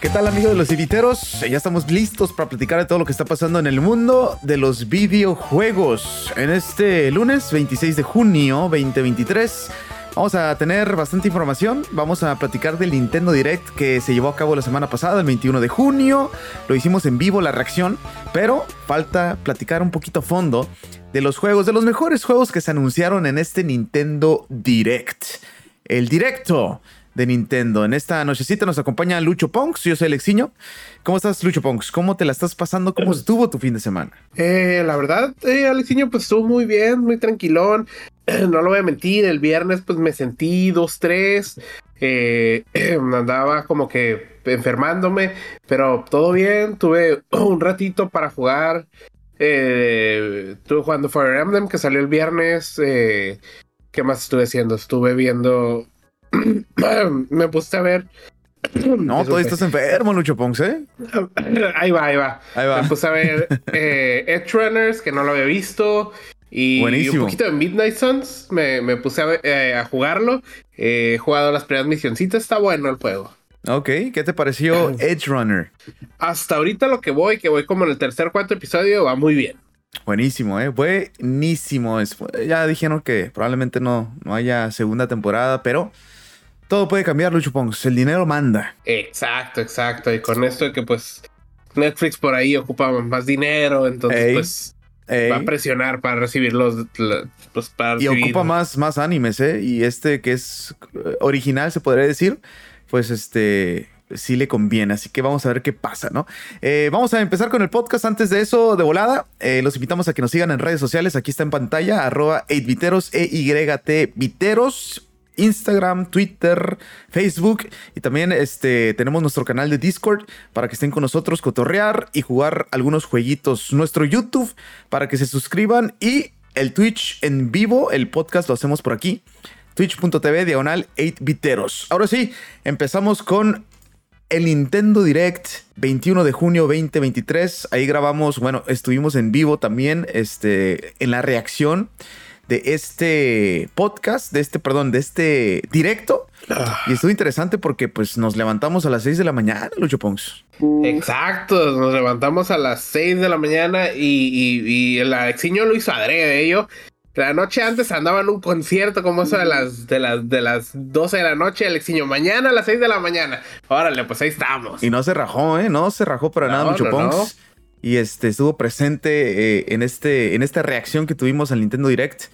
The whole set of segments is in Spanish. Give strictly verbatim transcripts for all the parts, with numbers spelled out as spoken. ¿Qué tal, amigos de los Viditeros? Ya estamos listos para platicar de todo lo que está pasando en el mundo de los videojuegos. En este lunes veintiséis de junio veinte veintitrés vamos a tener bastante información. Vamos a platicar del Nintendo Direct que se llevó a cabo la semana pasada, el veintiuno de junio. Lo hicimos en vivo, la reacción, pero falta platicar un poquito a fondo de los juegos, de los mejores juegos que se anunciaron en este Nintendo Direct. El directo de Nintendo. En esta nochecita nos acompaña Lucho Ponks, yo soy Alexiño. ¿Cómo estás, Lucho Ponks? ¿Cómo te la estás pasando? ¿Cómo estuvo tu fin de semana? Eh, la verdad, eh, Alexiño, pues estuvo muy bien, muy tranquilón. No lo voy a mentir, el viernes pues me sentí dos, tres. Eh, andaba como que enfermándome, pero todo bien. Tuve un ratito para jugar. Eh, estuve jugando Fire Emblem, que salió el viernes. Eh, ¿qué más estuve haciendo? Estuve viendo... Me puse a ver. No, todavía estás enfermo, Lucho Ponks, ¿eh? Ahí va, ahí va. Ahí va. Me puse a ver eh, Edge Runners, que no lo había visto. Y buenísimo. Un poquito de Midnight Suns. Me, me puse a, ver, eh, a jugarlo. Eh, he jugado las primeras misioncitas. Está bueno el juego. Ok, ¿qué te pareció Edge Runner? Hasta ahorita lo que voy, que voy como en el tercer, cuarto episodio, va muy bien. Buenísimo, ¿eh? Buenísimo. Ya dijeron que probablemente no, no haya segunda temporada, pero... todo puede cambiar, Lucho Ponks. El dinero manda. Exacto, exacto. Y con esto de que, pues, Netflix por ahí ocupa más dinero, entonces, ey, pues, ey. va a presionar para recibir los... los pues, para y recibir... ocupa más, más animes, ¿eh? Y este que es original, se podría decir, pues, este... sí le conviene, así que vamos a ver qué pasa, ¿no? Eh, vamos a empezar con el podcast. Antes de eso, de volada, eh, los invitamos a que nos sigan en redes sociales. Aquí está en pantalla, arroba eight viteros, E Y T Viteros, Instagram, Twitter, Facebook, y también este, tenemos nuestro canal de Discord para que estén con nosotros, cotorrear y jugar algunos jueguitos. Nuestro YouTube para que se suscriban y el Twitch en vivo, el podcast lo hacemos por aquí, twitch.tv diagonal eight viteros. Ahora sí, empezamos con el Nintendo Direct veintiuno de junio veinte veintitrés. Ahí grabamos, bueno, estuvimos en vivo también este, en la reacción de este podcast, de este, perdón, de este directo. Y estuvo interesante porque pues nos levantamos a las seis de la mañana, Lucho Ponks. Exacto, nos levantamos a las seis de la mañana y, y, y el Alexiño lo hizo adrede. Yo la noche antes andaba en un concierto como eso de las, de las, de las doce de la noche, Alexiño, mañana a las seis de la mañana. Órale, pues ahí estamos. Y no se rajó, ¿eh? No se rajó para no, nada, Lucho no, Ponks. No. Y este, estuvo presente eh, en, este, en esta reacción que tuvimos al Nintendo Direct.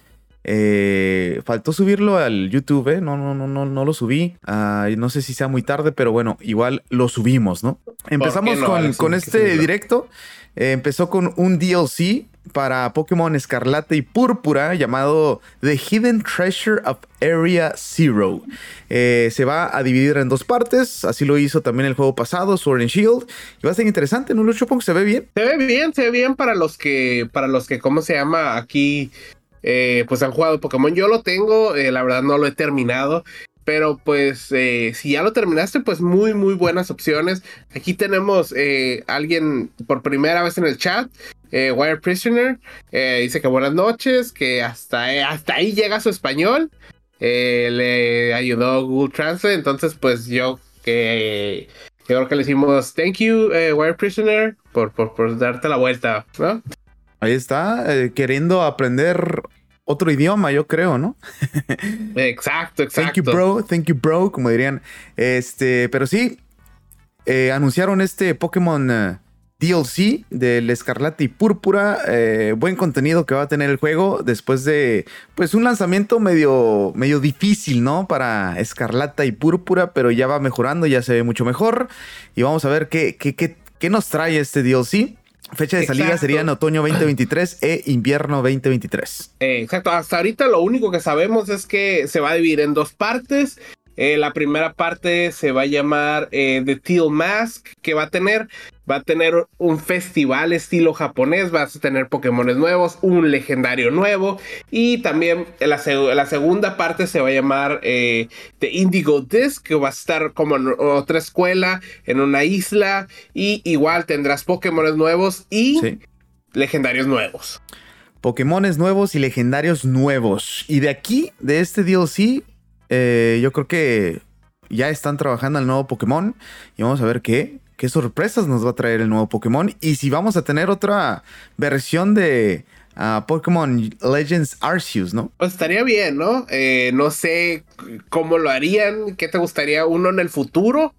Eh, faltó subirlo al YouTube, ¿eh? No, no, no, no, no lo subí. Uh, no sé si sea muy tarde, pero bueno, igual lo subimos, ¿no? Empezamos no, con, con este directo. Eh, empezó con un D L C para Pokémon Escarlata y Púrpura llamado The Hidden Treasure of Area Zero. Eh, se va a dividir en dos partes, así lo hizo también el juego pasado, Sword and Shield, y va a ser interesante, ¿no, Lucho Ponks? ¿Se ve bien? Se ve bien, se ve bien para los que, para los que, ¿cómo se llama? Aquí, eh, pues han jugado Pokémon. Yo lo tengo, eh, la verdad no lo he terminado, pero pues eh, si ya lo terminaste, pues muy, muy buenas opciones. Aquí tenemos eh, alguien por primera vez en el chat. Eh, Wire Prisoner eh, dice que buenas noches, que hasta, eh, hasta ahí llega su español. Eh, le ayudó Google Translate, entonces pues yo que eh, yo creo que le decimos thank you, eh, Wire Prisoner, por, por, por darte la vuelta, ¿no? Ahí está, eh, queriendo aprender otro idioma, yo creo, ¿no? Exacto, exacto. Thank you, bro, thank you, bro, como dirían. Este, pero sí, eh, anunciaron este Pokémon... Eh, D L C del Escarlata y Púrpura, eh, buen contenido que va a tener el juego después de pues un lanzamiento medio, medio difícil, ¿no? Para Escarlata y Púrpura, pero ya va mejorando, ya se ve mucho mejor y vamos a ver qué, qué, qué, qué nos trae este D L C. Fecha de salida, exacto, sería en otoño veinte veintitrés e invierno veinte veintitrés. Eh, exacto, hasta ahorita lo único que sabemos es que se va a dividir en dos partes. Eh, la primera parte se va a llamar eh, The Teal Mask, que va a tener va a tener un festival estilo japonés, vas a tener Pokémones nuevos, un legendario nuevo, y también la, seg- la segunda parte se va a llamar eh, The Indigo Disc, que va a estar como en otra escuela, en una isla, y igual tendrás Pokémones nuevos y sí, legendarios nuevos. Pokémones nuevos y legendarios nuevos. Y de aquí, de este D L C... Eh, yo creo que ya están trabajando al nuevo Pokémon y vamos a ver qué, qué sorpresas nos va a traer el nuevo Pokémon y si vamos a tener otra versión de uh, Pokémon Legends Arceus, ¿no? Pues estaría bien, ¿no? Eh, no sé cómo lo harían, qué te gustaría uno en el futuro,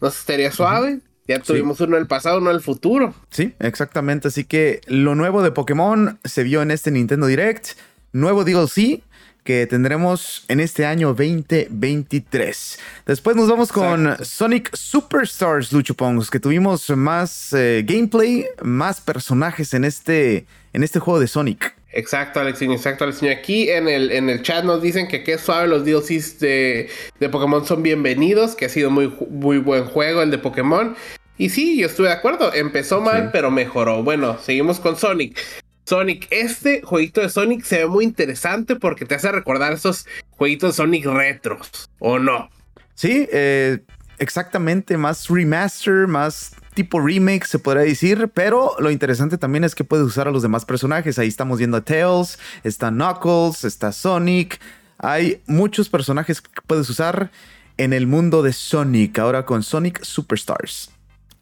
no sé, estaría suave. Uh-huh. Ya tuvimos sí. uno en el pasado, uno en el futuro. Sí, exactamente. Así que lo nuevo de Pokémon se vio en este Nintendo Direct. Nuevo D L C que tendremos en este año veinte veintitrés. Después nos vamos con Exacto. Sonic Superstars, Lucho Ponks, que tuvimos más eh, gameplay, más personajes en este, en este juego de Sonic. Exacto, Alexiño, exacto, Alexiño. Aquí en el, en el chat nos dicen que qué suave los D L Cs de, de Pokémon son bienvenidos, que ha sido muy, muy buen juego el de Pokémon. Y sí, yo estuve de acuerdo, empezó mal, sí. pero mejoró. Bueno, seguimos con Sonic. Sonic, este jueguito de Sonic se ve muy interesante porque te hace recordar esos jueguitos de Sonic retros, ¿o no? Sí, eh, exactamente, más remaster, más tipo remake se podría decir, pero lo interesante también es que puedes usar a los demás personajes. Ahí estamos viendo a Tails, está Knuckles, está Sonic, hay muchos personajes que puedes usar en el mundo de Sonic, ahora con Sonic Superstars.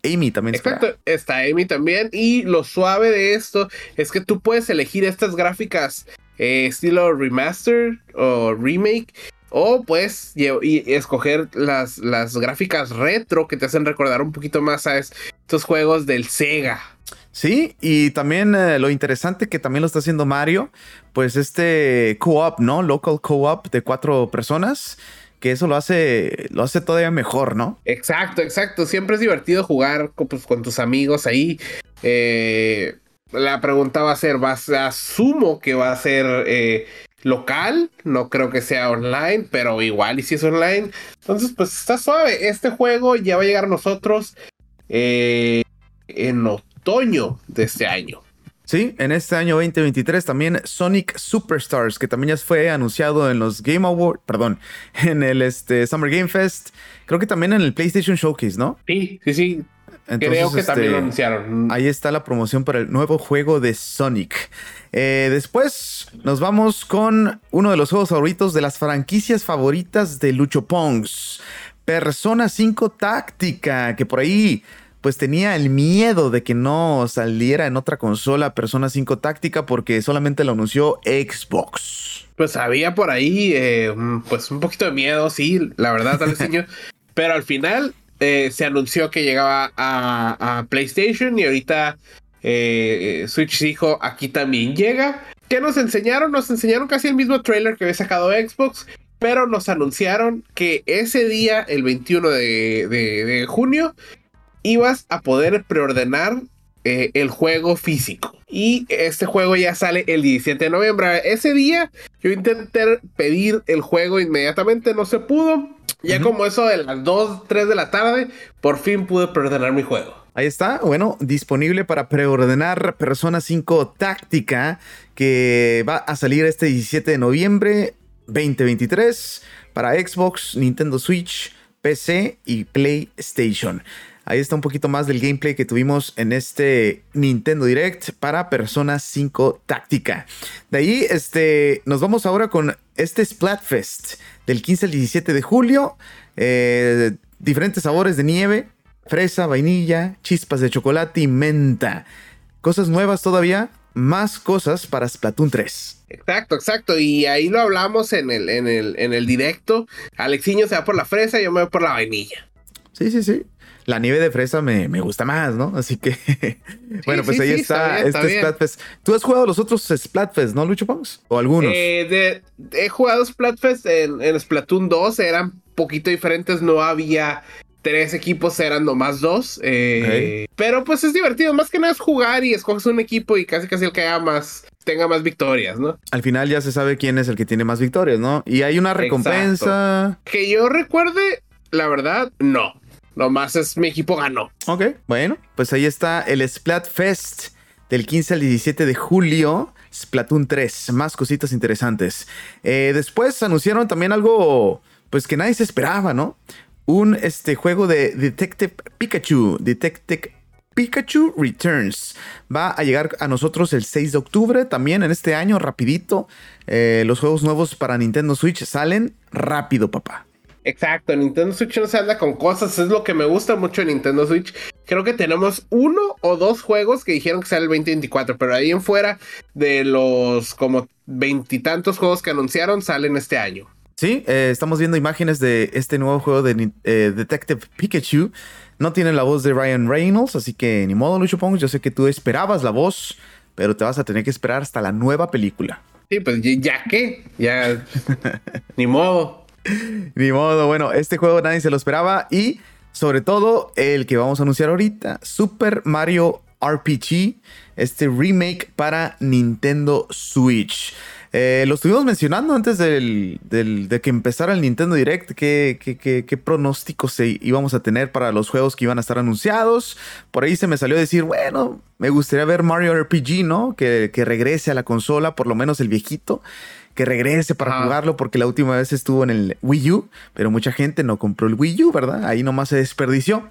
Amy también está. Exacto, está Amy también. Y lo suave de esto es que tú puedes elegir estas gráficas eh, estilo remaster o remake, o puedes lle- y escoger las, las gráficas retro que te hacen recordar un poquito más a es- estos juegos del Sega. Sí, y también eh, lo interesante que también lo está haciendo Mario, pues este co-op, ¿no? Local co-op de cuatro personas. Que eso lo hace, lo hace todavía mejor, ¿no? Exacto, exacto. Siempre es divertido jugar con, pues, con tus amigos ahí. Eh, la pregunta va a ser, vas, asumo que va a ser eh, local. No creo que sea online, pero igual y si es online. Entonces, pues está suave. Este juego ya va a llegar a nosotros eh, en otoño de este año. Sí, en este año veinte veintitrés también Sonic Superstars, que también ya fue anunciado en los Game Awards, perdón, en el este, Summer Game Fest, creo que también en el PlayStation Showcase, ¿no? Sí, sí, sí. Entonces, creo que este, también lo anunciaron. Ahí está la promoción para el nuevo juego de Sonic. Eh, después nos vamos con uno de los juegos favoritos de las franquicias favoritas de Lucho Ponks, Persona cinco Táctica, que por ahí... pues tenía el miedo de que no saliera en otra consola Persona cinco Táctica porque solamente lo anunció Xbox. Pues había por ahí eh, pues un poquito de miedo, sí, la verdad, tal vez. Pero al final eh, se anunció que llegaba a, a PlayStation y ahorita eh, Switch dijo, aquí también llega. ¿Qué nos enseñaron? Nos enseñaron casi el mismo trailer que había sacado Xbox, pero nos anunciaron que ese día, el veintiuno de, de, de junio, ibas a poder preordenar eh, el juego físico. Y este juego ya sale el diecisiete de noviembre. Ese día yo intenté pedir el juego inmediatamente, no se pudo. Ya uh-huh. como eso de las dos, tres de la tarde, por fin pude preordenar mi juego. Ahí está, bueno, disponible para preordenar Persona cinco Táctica, que va a salir este diecisiete de noviembre veinte veintitrés para Xbox, Nintendo Switch, P C y PlayStation. Ahí está un poquito más del gameplay que tuvimos en este Nintendo Direct para Persona cinco Táctica. De ahí este, nos vamos ahora con este Splatfest del quince al diecisiete de julio. Eh, diferentes sabores de nieve, fresa, vainilla, chispas de chocolate y menta. Cosas nuevas todavía, más cosas para Splatoon tres. Exacto, exacto. Y ahí lo hablamos en el, en el, en el directo. Alexiño se va por la fresa y yo me voy por la vainilla. Sí, sí, sí. La nieve de fresa me, me gusta más, ¿no? Así que, bueno, sí, pues sí, ahí sí, está, está bien, este está Splatfest. ¿Tú has jugado los otros Splatfest, no, Lucho Ponks? ¿O algunos? Eh, de, he jugado Splatfest en, en Splatoon dos, eran poquito diferentes, no había tres equipos, eran nomás dos. Eh, okay. Pero pues es divertido, más que nada es jugar y escoges un equipo y casi casi el que haga más, tenga más victorias, ¿no? Al final ya se sabe quién es el que tiene más victorias, ¿no? Y hay una recompensa. Exacto. Que yo recuerde, la verdad, no. Nomás es mi equipo ganó. Ok, bueno, pues ahí está el Splatfest del quince al diecisiete de julio. Splatoon tres, más cositas interesantes. Eh, después anunciaron también algo, pues que nadie se esperaba, ¿no? Un este, juego de Detective Pikachu. Detective Pikachu Returns. Va a llegar a nosotros el seis de octubre, también en este año, rapidito. Eh, los juegos nuevos para Nintendo Switch salen rápido, papá. Exacto, Nintendo Switch no se anda con cosas, es lo que me gusta mucho de Nintendo Switch. Creo que tenemos uno o dos juegos que dijeron que sale el veinte veinticuatro, pero ahí en fuera de los como veintitantos juegos que anunciaron salen este año. Sí, eh, estamos viendo imágenes de este nuevo juego de eh, Detective Pikachu. No tiene la voz de Ryan Reynolds, así que ni modo, Lucho Ponks, yo sé que tú esperabas la voz, pero te vas a tener que esperar hasta la nueva película. Sí, pues ya qué, ya ni modo. Ni modo, bueno, este juego nadie se lo esperaba y sobre todo el que vamos a anunciar ahorita, Super Mario R P G, este remake para Nintendo Switch. Eh, lo estuvimos mencionando antes del, del, de que empezara el Nintendo Direct, qué, qué, qué, qué pronósticos se íbamos a tener para los juegos que iban a estar anunciados. Por ahí se me salió decir, bueno, me gustaría ver Mario R P G, ¿no? Que, que regrese a la consola, por lo menos el viejito. Que regrese para ah. jugarlo, porque la última vez estuvo en el Wii U, pero mucha gente no compró el Wii U, ¿verdad? Ahí nomás se desperdició.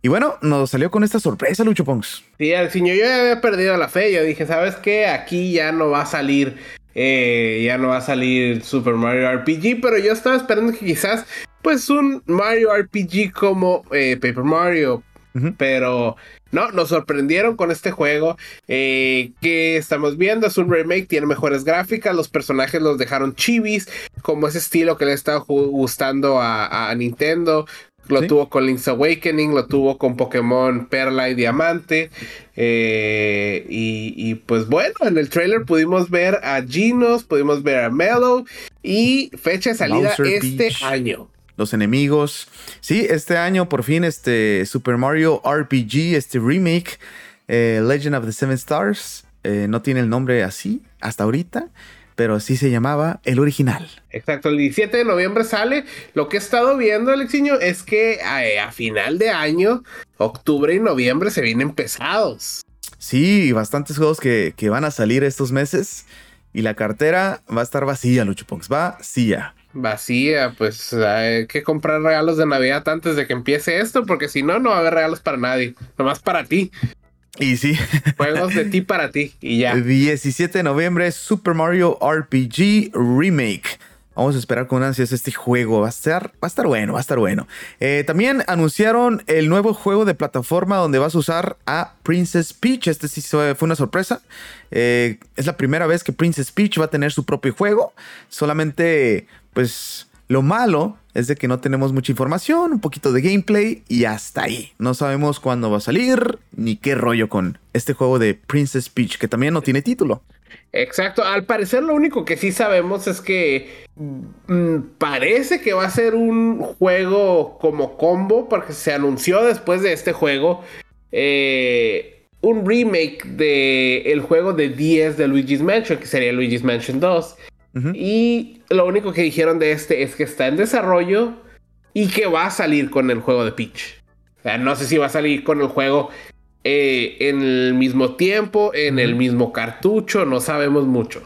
Y bueno, nos salió con esta sorpresa, Lucho Ponks. Sí, Alexiño, yo ya había perdido la fe. Yo dije, ¿sabes qué? Aquí ya no va a salir, eh, ya no va a salir Super Mario R P G, pero yo estaba esperando que quizás, pues, un Mario R P G como eh, Paper Mario. Uh-huh. Pero no, nos sorprendieron con este juego eh, que estamos viendo. Es un remake, tiene mejores gráficas, los personajes los dejaron chibis, como ese estilo que le está gustando a, a Nintendo. Lo ¿Sí? tuvo con Link's Awakening, lo tuvo con Pokémon Perla y Diamante. Eh, y, y pues bueno, en el trailer pudimos ver a Genos, pudimos ver a Mellow y fecha de salida Bowser este Beach. año. Los enemigos. Sí, este año por fin este Super Mario R P G, este remake, eh, Legend of the Seven Stars. Eh, no tiene el nombre así hasta ahorita, pero así se llamaba el original. Exacto, el diecisiete de noviembre sale. Lo que he estado viendo, Alexiño, es que a, a final de año, octubre y noviembre se vienen pesados. Sí, bastantes juegos que, que van a salir estos meses y la cartera va a estar vacía, Lucho Ponks, vacía. Vacía, pues hay que comprar regalos de Navidad antes de que empiece esto, porque si no, no va a haber regalos para nadie, nomás para ti. Y sí. Juegos de ti para ti, y ya. diecisiete de noviembre, Super Mario R P G Remake. Vamos a esperar con ansias este juego, va a estar, va a estar bueno, va a estar bueno. Eh, también anunciaron el nuevo juego de plataforma donde vas a usar a Princess Peach. Este sí fue una sorpresa. Eh, es la primera vez que Princess Peach va a tener su propio juego. Solamente, pues, lo malo es de que no tenemos mucha información, un poquito de gameplay y hasta ahí. No sabemos cuándo va a salir ni qué rollo con este juego de Princess Peach, que también no tiene título. Exacto, al parecer lo único que sí sabemos es que mmm, parece que va a ser un juego como combo, porque se anunció después de este juego eh, un remake del juego de D S de Luigi's Mansion, que sería Luigi's Mansion dos. Uh-huh. Y lo único que dijeron de este es que está en desarrollo y que va a salir con el juego de Peach. O sea, no sé si va a salir con el juego Eh, en el mismo tiempo, en el mismo cartucho, no sabemos mucho.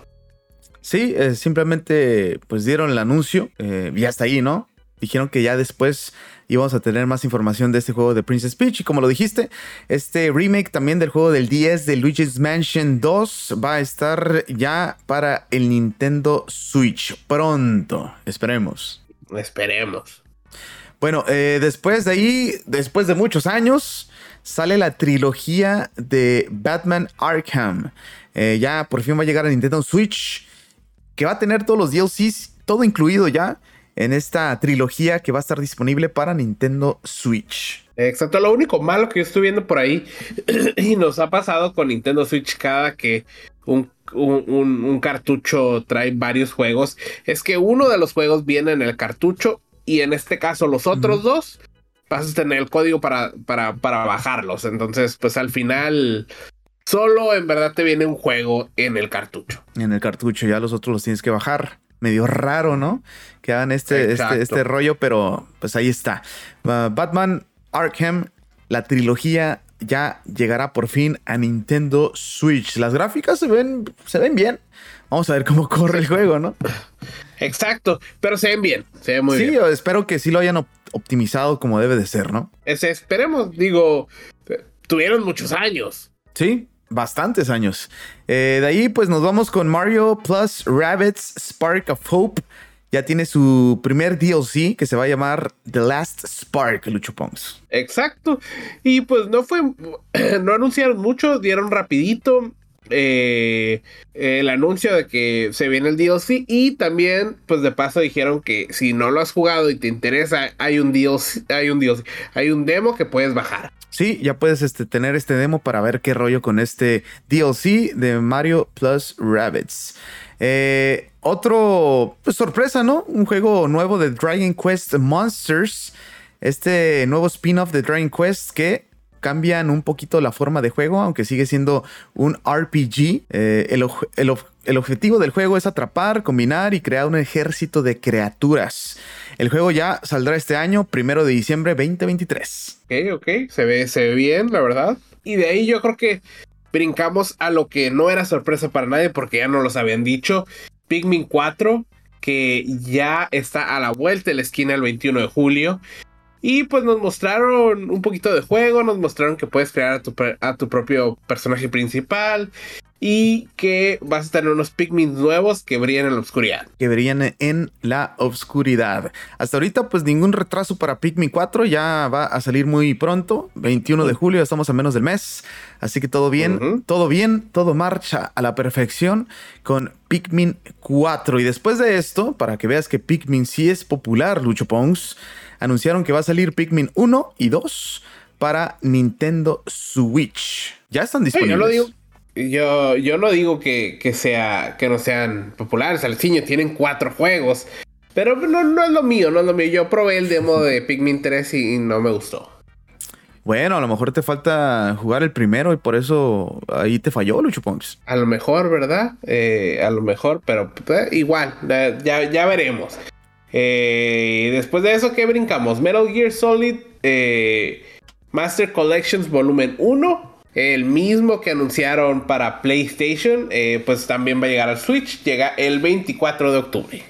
Sí, eh, simplemente pues dieron el anuncio eh, y hasta ahí, ¿no? Dijeron que ya después íbamos a tener más información de este juego de Princess Peach. Y como lo dijiste, este remake también del juego del D S de Luigi's Mansion dos va a estar ya para el Nintendo Switch pronto. Esperemos. Esperemos. Bueno, eh, después de ahí, después de muchos años, sale la trilogía de Batman Arkham. Eh, ya por fin va a llegar a Nintendo Switch, que va a tener todos los D L Cs, todo incluido ya en esta trilogía que va a estar disponible para Nintendo Switch. Exacto, lo único malo que yo estoy viendo por ahí y nos ha pasado con Nintendo Switch cada que un, un, un, un cartucho trae varios juegos, es que uno de los juegos viene en el cartucho y en este caso los otros mm. dos vas a tener el código para, para, para bajarlos. Entonces, pues al final, solo en verdad te viene un juego en el cartucho. En el cartucho, ya los otros los tienes que bajar. Medio raro, ¿no? Que hagan este, este, este rollo, pero pues ahí está. Uh, Batman Arkham, la trilogía ya llegará por fin a Nintendo Switch. Las gráficas se ven, se ven bien. Vamos a ver cómo corre el juego, ¿no? Exacto, pero se ven bien, se ven muy sí, bien. Sí, espero que sí lo hayan op- optimizado como debe de ser, ¿no? Es, esperemos, digo, tuvieron muchos años. Sí, bastantes años. Eh, de ahí, pues, nos vamos con Mario plus Rabbids Spark of Hope, ya tiene su primer D L C que se va a llamar The Last Spark, Lucho Ponks. Exacto. Y pues no fue, no anunciaron mucho, dieron rapidito eh, el anuncio de que se viene el D L C. Y también, pues de paso dijeron que si no lo has jugado y te interesa, hay un D L C, hay un D L C, hay un demo que puedes bajar. Sí, ya puedes este, tener este demo para ver qué rollo con este D L C de Mario plus Rabbids. Eh, otro pues, sorpresa, ¿no? Un juego nuevo de Dragon Quest Monsters. Este nuevo spin-off de Dragon Quest que cambian un poquito la forma de juego, aunque sigue siendo un R P G. Eh, el, el, el objetivo del juego es atrapar, combinar y crear un ejército de criaturas. El juego ya saldrá este año, primero de diciembre veinte veintitrés. Ok, ok. Se ve, se ve bien, la verdad. Y de ahí yo creo que brincamos a lo que no era sorpresa para nadie porque ya no los habían dicho. Pikmin cuatro, que ya está a la vuelta de la esquina el veintiuno de julio. Y pues nos mostraron un poquito de juego, nos mostraron que puedes crear a tu, a tu propio personaje principal y que vas a tener unos Pikmin nuevos que brillan en la oscuridad. Que brillan en la oscuridad. Hasta ahorita pues ningún retraso para Pikmin cuatro, ya va a salir muy pronto, veintiuno de julio, estamos a menos del mes. Así que todo bien, uh-huh. todo bien, todo marcha a la perfección con Pikmin cuatro. Y después de esto, para que veas que Pikmin sí es popular, Lucho Ponks, anunciaron que va a salir Pikmin uno y dos para Nintendo Switch. Ya están disponibles. Hey, yo lo digo. Yo, yo no digo que, que, sea, que no sean populares. Alexiño, tienen cuatro juegos. Pero no, no es lo mío, no es lo mío. Yo probé el demo de Pikmin tres y, y no me gustó. Bueno, a lo mejor te falta jugar el primero y por eso ahí te falló, Lucho Ponks. A lo mejor, ¿verdad? Eh, a lo mejor, pero eh, igual. Eh, ya, ya veremos. Eh, después de eso, ¿qué brincamos? Metal Gear Solid eh, Master Collections Volumen uno, el mismo que anunciaron para PlayStation, eh, pues también va a llegar al Switch, llega el veinticuatro de octubre.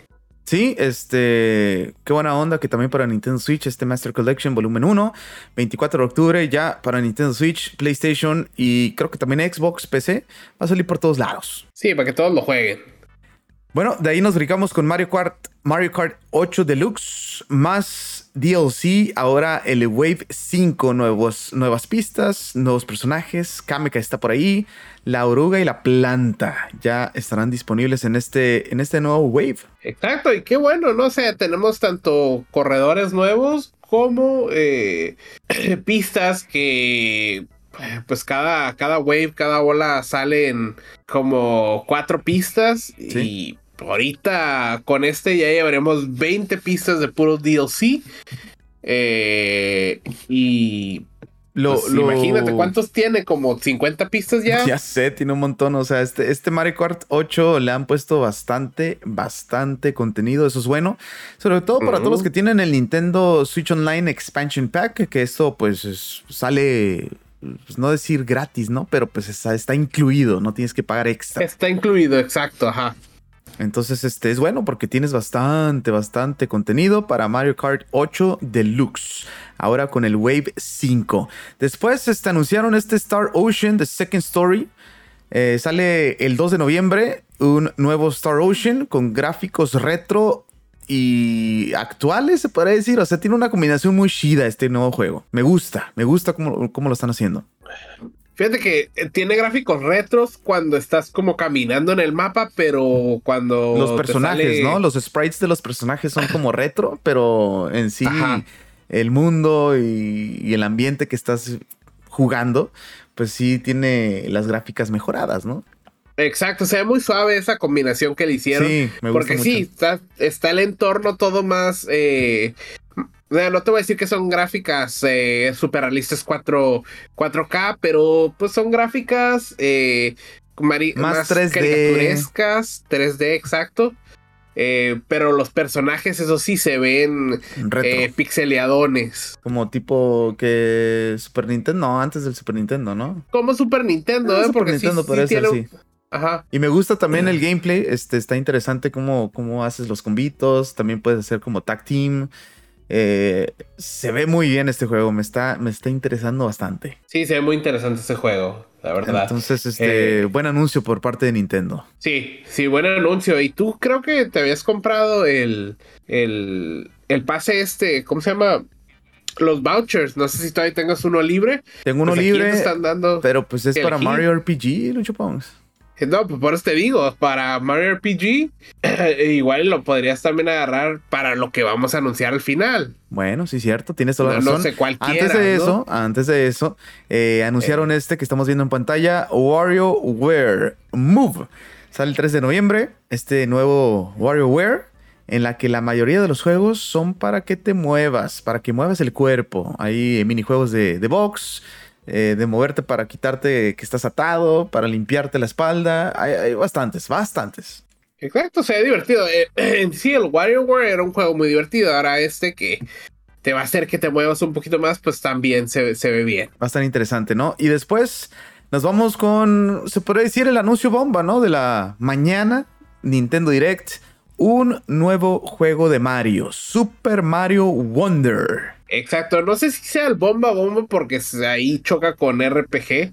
Sí, este, qué buena onda que también para Nintendo Switch, este Master Collection Volumen uno, veinticuatro de octubre, ya para Nintendo Switch, PlayStation y creo que también Xbox, P C, va a salir por todos lados. Sí, para que todos lo jueguen. Bueno, de ahí nos brincamos con Mario Kart, Mario Kart ocho Deluxe, más D L C, ahora el Wave cinco, nuevos, nuevas pistas, nuevos personajes, Kameka está por ahí, la oruga y la planta ya estarán disponibles en este, en este nuevo Wave. Exacto, y qué bueno, ¿no? O sea, tenemos tanto corredores nuevos como eh, pistas que... Pues cada, cada wave, cada ola salen como cuatro pistas. ¿Sí? Y ahorita con este ya llevaremos veinte pistas de puro D L C. Eh, y lo, pues, lo... imagínate cuántos tiene, como cincuenta pistas ya. Ya sé, tiene un montón. O sea, este, este Mario Kart ocho le han puesto bastante, bastante contenido. Eso es bueno. Sobre todo para uh-huh. todos los que tienen el Nintendo Switch Online Expansion Pack, que esto pues es, sale... Pues no decir gratis, ¿no? Pero pues está, está incluido, no tienes que pagar extra. Está incluido, exacto, ajá. Entonces este es bueno porque tienes bastante, bastante contenido para Mario Kart ocho Deluxe. Ahora con el Wave cinco. Después este, anunciaron este Star Ocean, The Second Story. Eh, sale el dos de noviembre un nuevo Star Ocean con gráficos retro y actuales, se podría decir. O sea, tiene una combinación muy chida este nuevo juego. Me gusta, me gusta cómo, cómo lo están haciendo. Fíjate que tiene gráficos retros cuando estás como caminando en el mapa, pero cuando... Los personajes, sale... ¿no? Los sprites de los personajes son como retro, pero en sí Ajá. el mundo y, y el ambiente que estás jugando, pues sí tiene las gráficas mejoradas, ¿no? Exacto, se ve muy suave esa combinación que le hicieron. Sí, me gusta porque mucho. Sí, está, está el entorno todo más... Eh, no te voy a decir que son gráficas eh, super realistas cuatro K, pero pues son gráficas eh, mari- más, más tres D. Caricaturescas, tres D, exacto. Eh, pero los personajes, eso sí, se ven eh, pixeleadones. Como tipo que Super Nintendo, no, antes del Super Nintendo, ¿no? Como Super Nintendo, ¿eh? Super porque Nintendo, sí, por sí eso, tiene... sí. Ajá. Y me gusta también mm. el gameplay. Este está interesante cómo, cómo haces los combitos. También puedes hacer como tag team. Eh, se ve muy bien este juego, me está, me está interesando bastante. Sí, se ve muy interesante este juego, la verdad. Entonces, este, eh, buen anuncio por parte de Nintendo. Sí, sí, buen anuncio. Y tú creo que te habías comprado el, el, el pase este, ¿cómo se llama? Los vouchers, no sé si todavía tengas uno libre. Tengo uno pues libre, están dando, pero pues es para Mario R P G, Lucho Ponks. No, pues por eso te digo, para Mario R P G, igual lo podrías también agarrar para lo que vamos a anunciar al final. Bueno, sí, cierto, tienes toda la no, razón. No sé, cualquiera. Antes de ¿no? eso, antes de eso, eh, anunciaron eh. este que estamos viendo en pantalla, WarioWare Move. Sale el tres de noviembre, este nuevo WarioWare, en la que la mayoría de los juegos son para que te muevas, para que muevas el cuerpo. Hay minijuegos de, de box, Eh, de moverte para quitarte que estás atado, para limpiarte la espalda. Hay, hay bastantes, bastantes. Exacto, o sea, divertido. Eh, en sí, el WarioWare era un juego muy divertido. Ahora este que te va a hacer que te muevas un poquito más, pues también se, se ve bien. Bastante interesante, ¿no? Y después nos vamos con, se podría decir, el anuncio bomba, ¿no? De la mañana, Nintendo Direct. Un nuevo juego de Mario, Super Mario Wonder. Exacto, no sé si sea el bomba bomba porque ahí choca con R P G,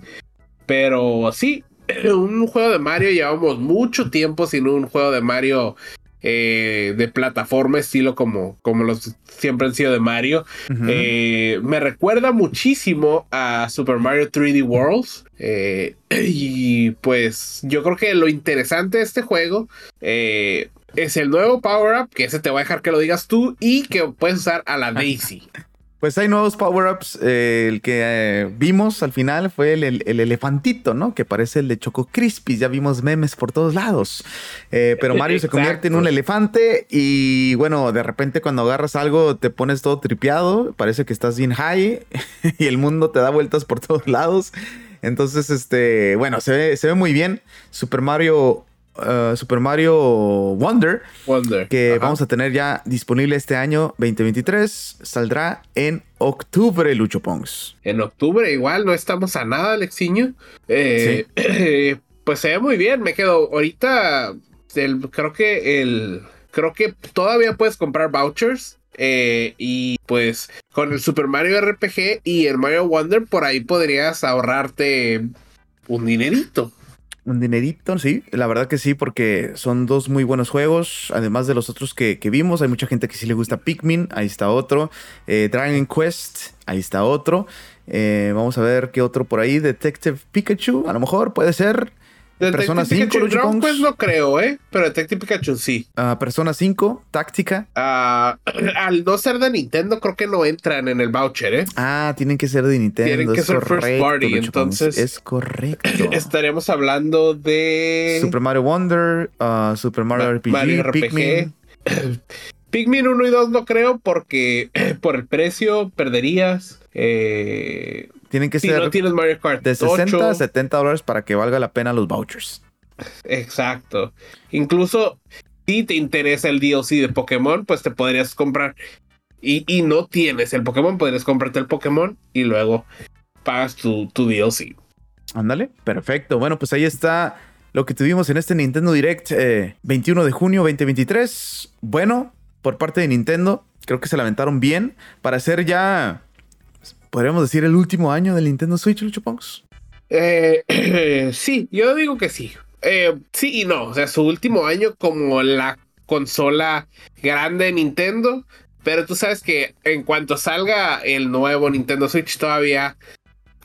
pero sí, un juego de Mario, llevamos mucho tiempo sin un juego de Mario eh, de plataforma estilo como, como los siempre han sido de Mario. Uh-huh. Eh, me recuerda muchísimo a Super Mario tres D Worlds eh, y pues yo creo que lo interesante de este juego eh, es el nuevo power-up, que ese te voy a dejar que lo digas tú, y que puedes usar a la Daisy. Pues hay nuevos power-ups. Eh, el que eh, vimos al final fue el, el, el elefantito, ¿no? Que parece el de Choco Crispy. Ya vimos memes por todos lados. Eh, pero Mario se convierte en un elefante y, bueno, de repente cuando agarras algo te pones todo tripeado. Parece que estás bien high y el mundo te da vueltas por todos lados. Entonces, este, bueno, se ve, se ve muy bien. Super Mario... Uh, Super Mario Wonder, Wonder. que Ajá. vamos a tener ya disponible este año veinte veintitrés, saldrá en octubre, Lucho Ponks. En octubre igual, no estamos a nada, Alexiño. Eh, sí. eh, pues se ve muy bien, me quedo ahorita, el, creo que el, creo que todavía puedes comprar vouchers. Eh, y pues con el Super Mario R P G y el Mario Wonder por ahí podrías ahorrarte un dinerito. Un dinerito, sí, la verdad que sí, porque son dos muy buenos juegos, además de los otros que, que vimos. Hay mucha gente que sí le gusta Pikmin, ahí está otro, eh, Dragon Quest, ahí está otro, eh, vamos a ver qué otro por ahí, Detective Pikachu, a lo mejor puede ser, Detective Persona cinco, Lucho Ponks. Pues no creo, eh, pero Detective Pikachu sí. Uh, Persona cinco, Táctica. Uh, al no ser de Nintendo, creo que no entran en el voucher, eh. Ah, tienen que ser de Nintendo. Tienen que es ser correcto, first party, Lucho entonces. Ponks. Es correcto. Estaríamos hablando de Super Mario Wonder, uh, Super Mario Ma- R P G, Mario R P G. Pikmin. Pikmin uno y dos no creo porque por el precio perderías. Eh... Tienen que si ser no tienes Mario Kart de sesenta a setenta dólares para que valga la pena los vouchers. Exacto. Incluso si te interesa el D L C de Pokémon, pues te podrías comprar. Y, y no tienes el Pokémon, podrías comprarte el Pokémon y luego pagas tu, tu D L C. Ándale, perfecto. Bueno, pues ahí está lo que tuvimos en este Nintendo Direct eh, veintiuno de junio veinte veintitrés. Bueno, por parte de Nintendo, creo que se la aventaron bien para hacer ya... ¿Podríamos decir el último año del Nintendo Switch, Lucho Ponks? Eh, eh, sí, yo digo que sí. Eh, sí y no. O sea, su último año como la consola grande de Nintendo. Pero tú sabes que en cuanto salga el nuevo Nintendo Switch, todavía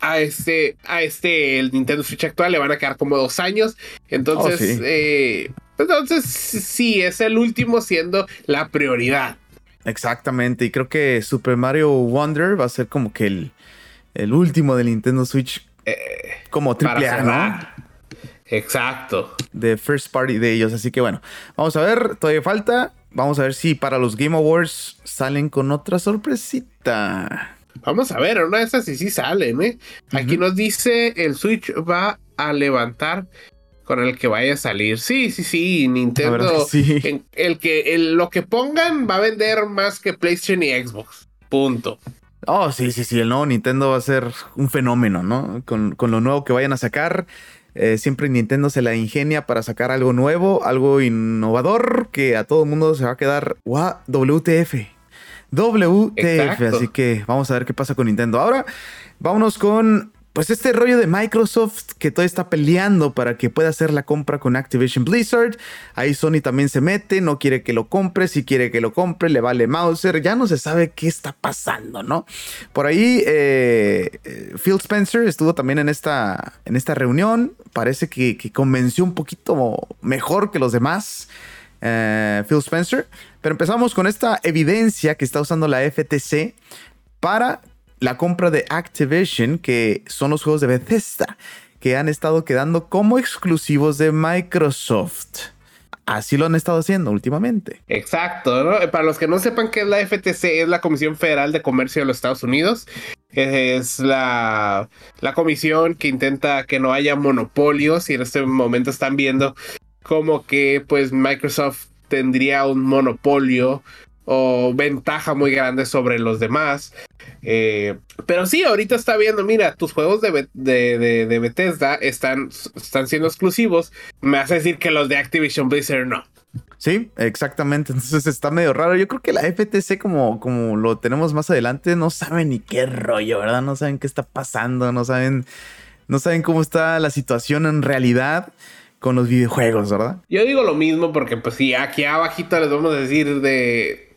a este, a este el Nintendo Switch actual le van a quedar como dos años. Entonces, oh, sí. Eh, entonces sí, es el último siendo la prioridad. Exactamente, y creo que Super Mario Wonder va a ser como que el, el último del Nintendo Switch eh, como triple A, ¿no? Exacto. De first party de ellos, así que bueno, vamos a ver, todavía falta, vamos a ver si para los Game Awards salen con otra sorpresita. Vamos a ver, una de esas sí, sí salen, ¿eh? Aquí uh-huh. nos dice el Switch va a levantar... con el que vaya a salir. Sí, sí, sí. Nintendo. Sí. En, el que, el, lo que pongan va a vender más que PlayStation y Xbox. Punto. Oh, sí, sí, sí. El nuevo Nintendo va a ser un fenómeno, ¿no? Con, con lo nuevo que vayan a sacar. Eh, siempre Nintendo se la ingenia para sacar algo nuevo, algo innovador que a todo el mundo se va a quedar. Wow, W T F. W T F. Exacto. Así que vamos a ver qué pasa con Nintendo. Ahora, vámonos con... pues este rollo de Microsoft que todavía está peleando para que pueda hacer la compra con Activision Blizzard. Ahí Sony también se mete, no quiere que lo compre, si quiere que lo compre, le vale Bowser. Ya no se sabe qué está pasando, ¿no? Por ahí eh, Phil Spencer estuvo también en esta, en esta reunión. Parece que, que convenció un poquito mejor que los demás eh, Phil Spencer. Pero empezamos con esta evidencia que está usando la F T C para... la compra de Activision, que son los juegos de Bethesda, que han estado quedando como exclusivos de Microsoft. Así lo han estado haciendo últimamente. Exacto, ¿no? Para los que no sepan qué es la F T C, es la Comisión Federal de Comercio de los Estados Unidos. Es la, la comisión que intenta que no haya monopolios, y en este momento están viendo como que pues Microsoft tendría un monopolio o ventaja muy grande sobre los demás. Eh, pero sí, ahorita está viendo, mira, tus juegos de, de, de, de Bethesda están, están siendo exclusivos. Me hace decir que los de Activision Blizzard no. Sí, exactamente. Entonces está medio raro. Yo creo que la F T C, como, como lo tenemos más adelante, no saben ni qué rollo, ¿verdad? No saben qué está pasando, no saben, no saben cómo está la situación en realidad con los videojuegos, ¿verdad? Yo digo lo mismo porque, pues sí, aquí abajito les vamos a decir de...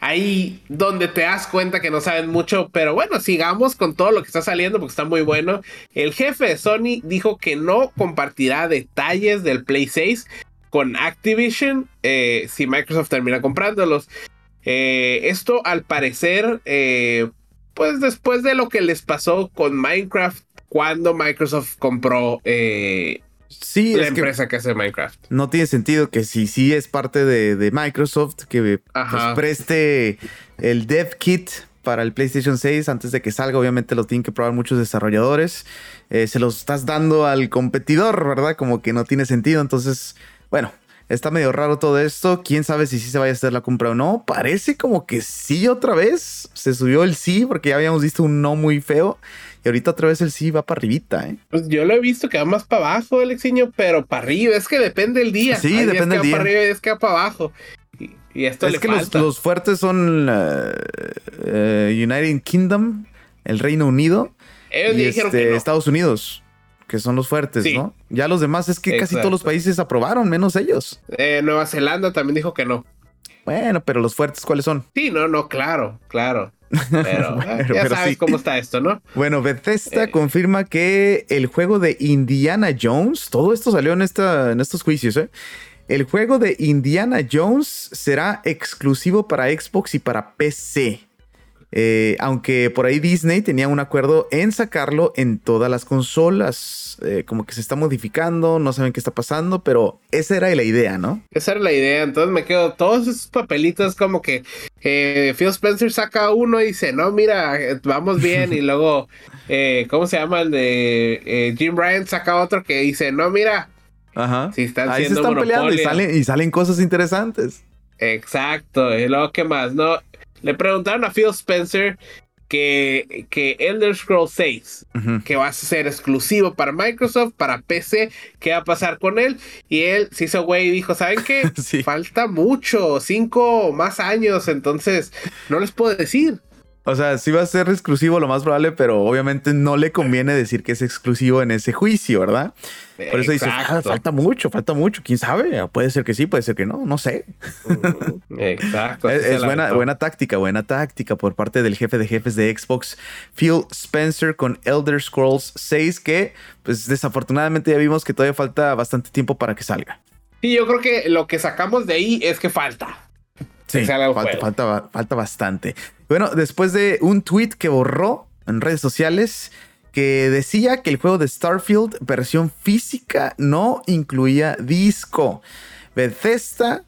ahí donde te das cuenta que no saben mucho. Pero bueno, sigamos con todo lo que está saliendo porque está muy bueno. El jefe de Sony dijo que no compartirá detalles del Play seis con Activision eh, si Microsoft termina comprándolos. Eh, esto al parecer, eh, pues después de lo que les pasó con Minecraft cuando Microsoft compró... Eh, Sí, la empresa que, que hace Minecraft. No tiene sentido que si sí si es parte de, de Microsoft que pues, preste el dev kit para el PlayStation seis antes de que salga. Obviamente lo tienen que probar muchos desarrolladores. Eh, se los estás dando al competidor, ¿verdad? Como que no tiene sentido. Entonces, bueno, está medio raro todo esto. ¿Quién sabe si sí se vaya a hacer la compra o no? Parece como que sí otra vez. Se subió el sí porque ya habíamos visto un no muy feo. Y ahorita otra vez el sí va para arribita, ¿eh? Pues yo lo he visto que va más para abajo, Alexiño, pero para arriba. Es que depende el día. Sí, Ay, depende del día. Es que va para arriba y es que va para abajo. Y, y esto es le falta. Es que los, los fuertes son uh, uh, United Kingdom, el Reino Unido, ellos y dijeron este, que no. Estados Unidos, que son los fuertes, sí. ¿No? Ya los demás es que Exacto. Casi todos los países aprobaron, menos ellos. Eh, Nueva Zelanda también dijo que no. Bueno, pero los fuertes, ¿cuáles son? Sí, no, no, claro, claro. Pero, pero ya pero sabes sí. Cómo está esto, ¿no? Bueno, Bethesda eh. confirma que el juego de Indiana Jones, todo esto salió en, esta, en estos juicios, ¿eh? El juego de Indiana Jones será exclusivo para Xbox y para P C. Eh, aunque por ahí Disney tenía un acuerdo en sacarlo en todas las consolas. Eh, como que se está modificando, no saben qué está pasando, pero esa era la idea, ¿no? Esa era la idea, entonces me quedo todos esos papelitos como que eh, Phil Spencer saca uno y dice, no, mira, vamos bien, y luego, eh, ¿cómo se llama? El de eh, Jim Ryan saca otro que dice, no, mira, ajá. Si están ahí siendo se están peleando y salen, y salen cosas interesantes. Exacto, y luego, ¿qué más? No... Le preguntaron a Phil Spencer que, que Elder Scrolls seis, uh-huh. que va a ser exclusivo para Microsoft, para P C, ¿qué va a pasar con él? Y él se hizo güey y dijo, ¿saben qué? Sí. Falta mucho, cinco más años, entonces no les puedo decir. O sea, sí va a ser exclusivo lo más probable, pero obviamente no le conviene decir que es exclusivo en ese juicio, ¿verdad? Por eso dices, ah, falta mucho, falta mucho, quién sabe, puede ser que sí, puede ser que no, no sé. Exacto. es es buena, buena táctica, buena táctica por parte del jefe de jefes de Xbox, Phil Spencer, con Elder Scrolls seis, que pues desafortunadamente ya vimos que todavía falta bastante tiempo para que salga. Sí, yo creo que lo que sacamos de ahí es que falta. Sí, falta, falta, falta bastante. Bueno, después de un tweet que borró en redes sociales que decía que el juego de Starfield versión física no incluía disco, Bethesda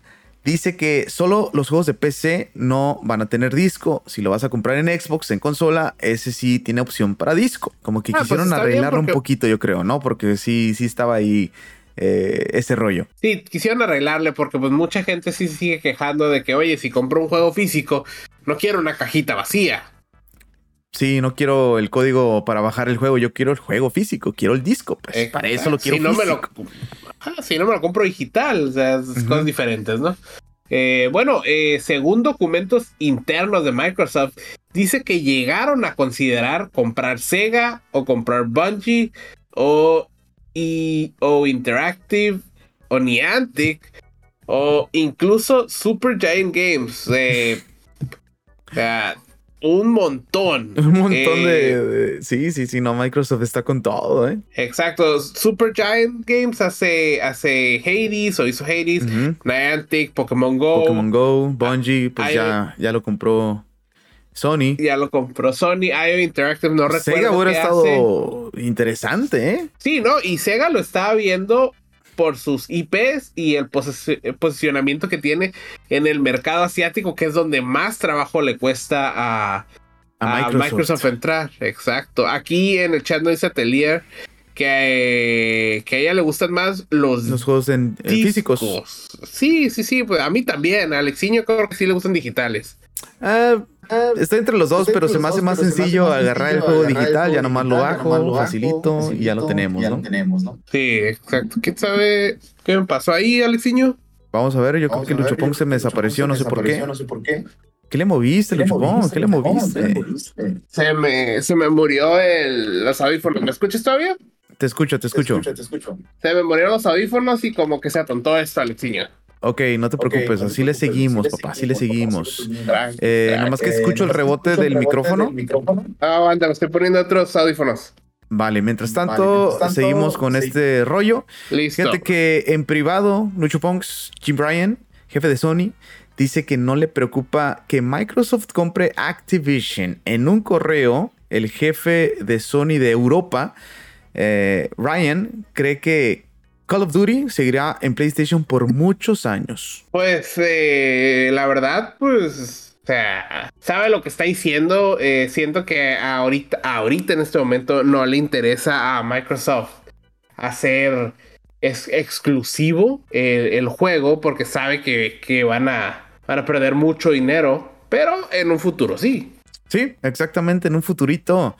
dice que solo los juegos de P C no van a tener disco. Si lo vas a comprar en Xbox, en consola, ese sí tiene opción para disco. Como que ah, quisieron pues arreglarlo porque... un poquito, yo creo, ¿no? Porque sí, sí estaba ahí... Eh, ese rollo. Sí, quisieron arreglarle porque pues mucha gente sí se sigue quejando de que, oye, si compro un juego físico, no quiero una cajita vacía. Sí, no quiero el código para bajar el juego, yo quiero el juego físico, quiero el disco, pues eh, para eso lo quiero si físico. No me lo, ah, si no me lo compro digital, o sea, es uh-huh. cosas diferentes, ¿no? Eh, bueno, eh, según documentos internos de Microsoft, dice que llegaron a considerar comprar Sega o comprar Bungie o, y, o Interactive o Niantic o incluso Supergiant Games. Eh, uh, un montón. Un montón eh, de, de... Sí, sí, sí, no, Microsoft está con todo, ¿eh? Exacto. Supergiant Games hace, hace Hades o hizo Hades. Uh-huh. Niantic, Pokémon Go. Pokémon Go, Bungie, pues I- ya, ya lo compró Sony. Ya lo compró Sony, I O Interactive, no recuerdo. Sega hubiera estado hace. Interesante, ¿eh? Sí, no, y Sega lo estaba viendo por sus I Ps y el pose- posicionamiento que tiene en el mercado asiático, que es donde más trabajo le cuesta a, a, a Microsoft. Microsoft entrar. Exacto. Aquí en el chat no dice Atelier que, que a ella le gustan más los, los juegos en, en físicos. Sí, sí, sí. Pues a mí también. A Alexiño creo que sí le gustan digitales. Uh, uh, está entre los dos, pero se me hace más sencillo agarrar el juego digital, ya nomás lo bajo, lo facilito y ya lo tenemos, ¿no? Sí, exacto. ¿Quién sabe qué me pasó ahí, Alexiño? Vamos a ver, yo creo que Lucho Ponks se me desapareció, no sé por qué. ¿Qué le moviste, Lucho Ponks? ¿Qué le moviste? Se me, se me murió el, los audífonos. ¿Me escuchas todavía? Te escucho, te escucho. Se me murieron los audífonos y como que se atontó esto, Alexiño. Ok, no te preocupes, okay, así no te preocupes. Le seguimos, sí, papá, así le seguimos. Nada eh, más que escucho eh, el rebote, escucho del, el rebote micrófono. del micrófono. Ah, anda, me estoy poniendo otros audífonos. Vale, mientras tanto, vale, mientras tanto seguimos con sí. este rollo. Listo. Fíjate que en privado, Lucho Ponks, Jim Bryan, jefe de Sony, dice que no le preocupa que Microsoft compre Activision. En un correo, el jefe de Sony de Europa, eh, Ryan, cree que Call of Duty seguirá en PlayStation por muchos años. Pues, eh, la verdad, pues, o sea, sabe lo que está diciendo. Eh, siento que ahorita, ahorita en este momento no le interesa a Microsoft hacer es, exclusivo el, el juego, porque sabe que, que van a, van a perder mucho dinero, pero en un futuro sí. Sí, exactamente, en un futurito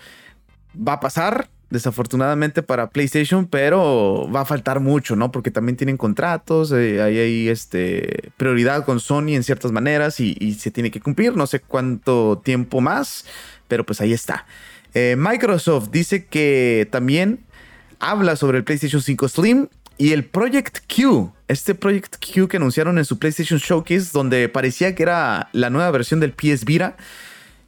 va a pasar. Desafortunadamente para PlayStation, pero va a faltar mucho, ¿no? Porque también tienen contratos, eh, hay, hay este, prioridad con Sony en ciertas maneras y, y se tiene que cumplir, no sé cuánto tiempo más, pero pues ahí está. Eh, Microsoft dice que también habla sobre el PlayStation cinco Slim y el Project Q, este Project Q que anunciaron en su PlayStation Showcase, donde parecía que era la nueva versión del P S Vita.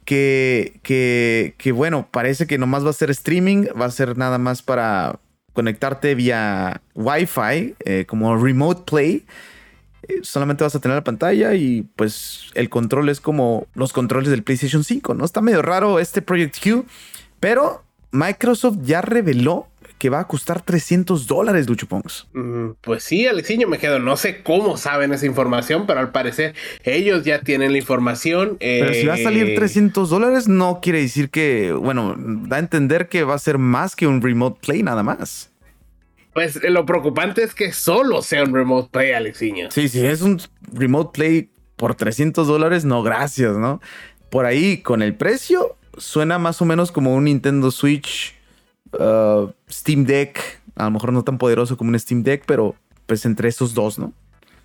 Que, que, que bueno, parece que nomás va a ser streaming, va a ser nada más para conectarte vía Wi-Fi, eh, como Remote Play. Eh, solamente vas a tener la pantalla y pues el control es como los controles del PlayStation cinco, ¿no? Está medio raro este Project Q, pero Microsoft ya reveló que va a costar trescientos dólares, Lucho Ponks. Mm, pues sí, Alexiño, me quedo. No sé cómo saben esa información, pero al parecer ellos ya tienen la información. Eh... Pero si va a salir trescientos dólares, no quiere decir que... Bueno, da a entender que va a ser más que un Remote Play nada más. Pues lo preocupante es que solo sea un Remote Play, Alexiño. Sí, sí, es un Remote Play por trescientos dólares, no gracias, ¿no? Por ahí, con el precio, suena más o menos como un Nintendo Switch... Uh, Steam Deck, a lo mejor no tan poderoso como un Steam Deck, pero pues entre esos dos, ¿no?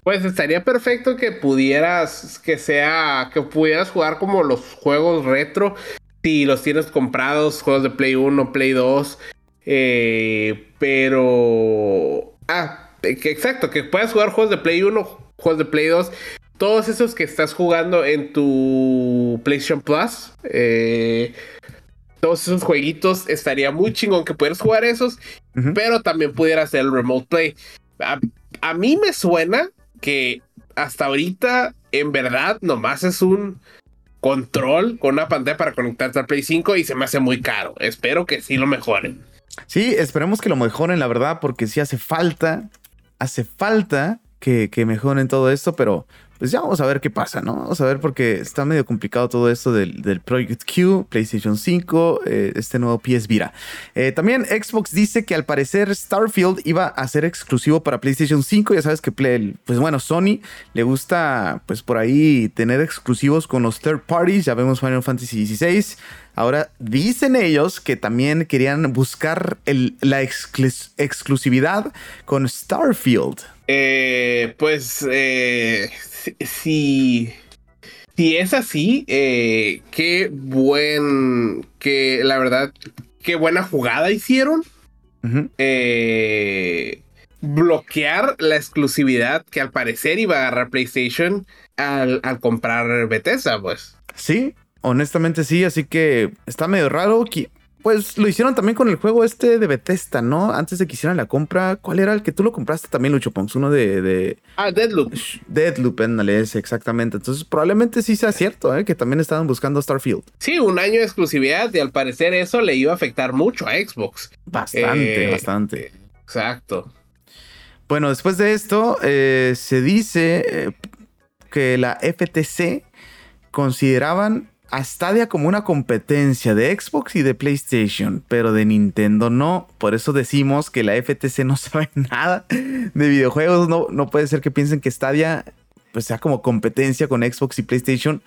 Pues estaría perfecto que pudieras, que sea, que pudieras jugar como los juegos retro, si los tienes comprados, juegos de Play uno, Play dos, eh, pero... Ah, que, exacto, que puedas jugar juegos de Play uno, juegos de Play dos, todos esos que estás jugando en tu PlayStation Plus, eh... todos esos jueguitos, estaría muy chingón que pudieras jugar esos, uh-huh. pero también pudieras hacer el Remote Play. A, a mí me suena que hasta ahorita, en verdad, nomás es un control con una pantalla para conectarte al Play cinco y se me hace muy caro. Espero que sí lo mejoren. Sí, esperemos que lo mejoren, la verdad, porque sí hace falta, hace falta que, que mejoren todo esto, pero pues ya vamos a ver qué pasa, ¿no? Vamos a ver porque está medio complicado todo esto del, del Project Q, PlayStation cinco, eh, este nuevo P S Vita. Eh, también Xbox dice que al parecer Starfield iba a ser exclusivo para PlayStation cinco. Ya sabes que, play, pues bueno, Sony le gusta, pues por ahí, tener exclusivos con los third parties. Ya vemos Final Fantasy dieciséis. Ahora dicen ellos que también querían buscar el, la exclus- exclusividad con Starfield. Eh, pues... Eh... si, si, si es así, eh, qué buen, que la verdad, qué buena jugada hicieron. Uh-huh. Eh, bloquear la exclusividad que al parecer iba a agarrar PlayStation al, al comprar Bethesda, pues. Sí, honestamente sí, así que está medio raro. Pues lo hicieron también con el juego este de Bethesda, ¿no? Antes de que hicieran la compra, ¿cuál era el que tú lo compraste también, Lucho Ponks? Uno de... de... Ah, Deadloop. Deadloop, ándale, ese, exactamente. Entonces probablemente sí sea cierto, ¿eh? Que también estaban buscando Starfield. Sí, un año de exclusividad y al parecer eso le iba a afectar mucho a Xbox. Bastante, eh, bastante. Exacto. Bueno, después de esto, eh, se dice eh, que la F T C consideraban a Stadia como una competencia de Xbox y de PlayStation, pero de Nintendo no. Por eso decimos que la F T C no sabe nada de videojuegos. No, no puede ser que piensen que Stadia pues, sea como competencia con Xbox y PlayStation.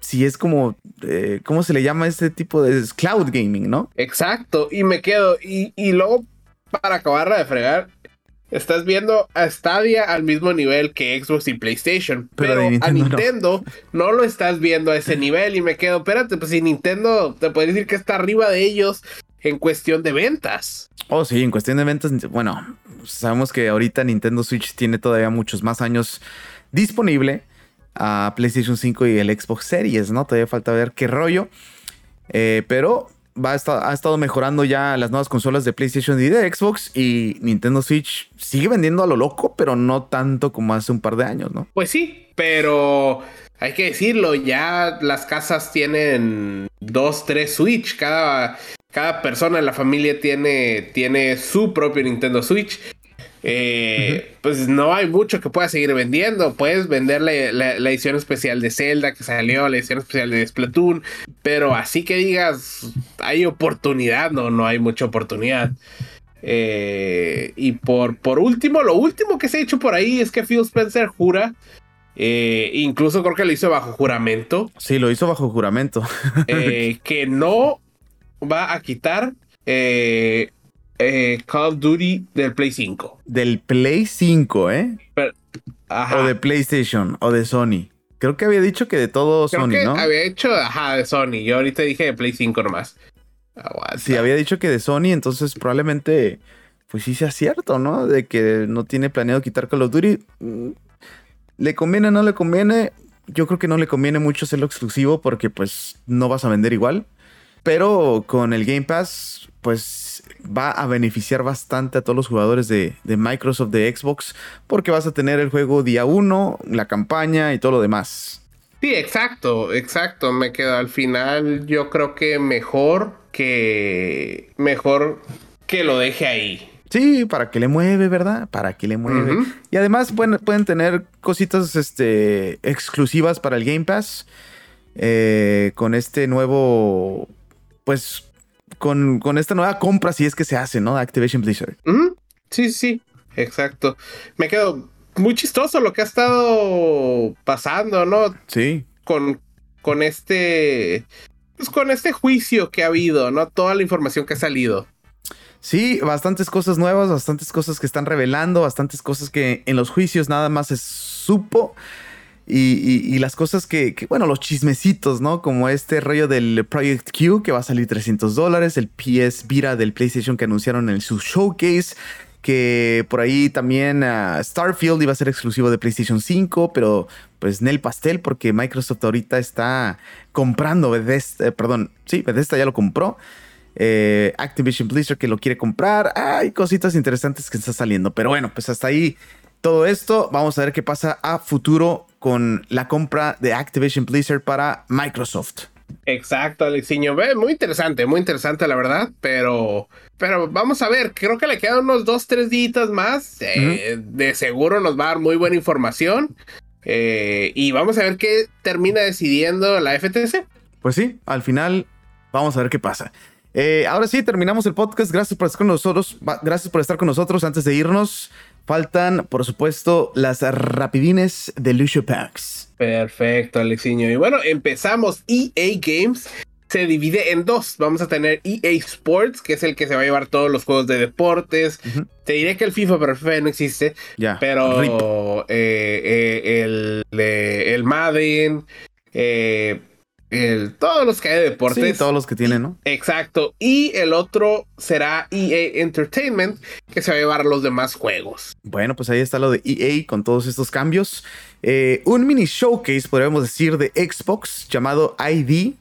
Si es como, eh, ¿cómo se le llama este tipo de es cloud gaming, no? Exacto, y me quedo. Y, y luego, para acabarla de fregar, estás viendo a Stadia al mismo nivel que Xbox y PlayStation, pero, pero Nintendo a Nintendo no. no lo estás viendo a ese nivel y me quedo, espérate, pues si Nintendo te puede decir que está arriba de ellos en cuestión de ventas. Oh, sí, en cuestión de ventas, bueno, sabemos que ahorita Nintendo Switch tiene todavía muchos más años disponible a PlayStation cinco y el Xbox Series, ¿no? Todavía falta ver qué rollo, eh, pero... Va a estar, ha estado mejorando ya las nuevas consolas de PlayStation y de Xbox, y Nintendo Switch sigue vendiendo a lo loco, pero no tanto como hace un par de años, ¿no? Pues sí, pero hay que decirlo, ya las casas tienen dos, tres Switch. Cada, cada persona en la familia tiene, tiene su propio Nintendo Switch. Eh, uh-huh. Pues no hay mucho que pueda seguir vendiendo. Puedes vender la, la, la edición especial de Zelda que salió, la edición especial de Splatoon, pero así que digas hay oportunidad, no, no hay mucha oportunidad. Eh, y por, por último, lo último que se ha hecho por ahí es que Phil Spencer jura, eh, incluso creo que lo hizo bajo juramento. Sí, lo hizo bajo juramento. eh, que no va a quitar eh, Eh, Call of Duty del Play cinco. Del Play cinco, ¿eh? Pero, ajá. O de PlayStation, o de Sony. Creo que había dicho que de todo Creo Sony, que ¿no? Había hecho, ajá, de Sony. Yo ahorita dije de Play cinco nomás. Aguanta. Sí, había dicho que de Sony, entonces probablemente, pues sí sea cierto, ¿no? De que no tiene planeado quitar Call of Duty. ¿Le conviene o no le conviene? Yo creo que no le conviene mucho hacerlo exclusivo porque, pues, no vas a vender igual. Pero con el Game Pass, pues va a beneficiar bastante a todos los jugadores de, de Microsoft, de Xbox, porque vas a tener el juego día uno, la campaña y todo lo demás. Sí, exacto, exacto. Me quedo al final. Yo creo que mejor que, mejor que lo deje ahí. Sí, para que le mueve, ¿verdad? Para que le mueve. Uh-huh. Y además pueden, pueden tener cositas este, exclusivas para el Game Pass. Eh, con este nuevo, pues, con, con esta nueva compra, si es que se hace, ¿no? De Activision Blizzard. Uh-huh. Sí, sí, exacto. Me quedo muy chistoso lo que ha estado pasando, ¿no? Sí. Con, con este, pues, con este juicio que ha habido, ¿no? Toda la información que ha salido. Sí, bastantes cosas nuevas, bastantes cosas que están revelando, bastantes cosas que en los juicios nada más se supo. Y, y, y las cosas que, que, bueno, los chismecitos, ¿no? Como este rollo del Project Q que va a salir trescientos dólares, el P S Vita del PlayStation que anunciaron en su showcase, que por ahí también uh, Starfield iba a ser exclusivo de PlayStation cinco, pero pues en el pastel porque Microsoft ahorita está comprando Bethesda, eh, perdón, sí, Bethesda ya lo compró. Eh, Activision Blizzard que lo quiere comprar. Hay cositas interesantes que están saliendo, pero bueno, pues hasta ahí todo esto. Vamos a ver qué pasa a futuro con la compra de Activision Blizzard para Microsoft. Exacto, Alexiño. Eh, muy interesante, muy interesante, la verdad. Pero, pero vamos a ver. Creo que le quedan unos dos, tres días más. Eh, uh-huh. De seguro nos va a dar muy buena información. Eh, y vamos a ver qué termina decidiendo la F T C. Pues sí, al final vamos a ver qué pasa. Eh, ahora sí, terminamos el podcast. Gracias por estar con nosotros. Gracias por estar con nosotros. Antes de irnos, faltan, por supuesto, las rapidines de Lucio Ponks. Perfecto, Alexiño. Y bueno, empezamos. E A Games se divide en dos. Vamos a tener E A Sports, que es el que se va a llevar todos los juegos de deportes. Uh-huh. Te diré que el FIFA, pero el FIFA no existe. Yeah. Pero eh, eh, el, eh, el Madden, eh, el, todos los que hay de deportes. Sí, todos los que tienen, ¿no? Exacto. Y el otro será E A Entertainment, que se va a llevar los demás juegos. Bueno, pues ahí está lo de E A con todos estos cambios. Eh, un mini showcase, podríamos decir, de Xbox llamado I D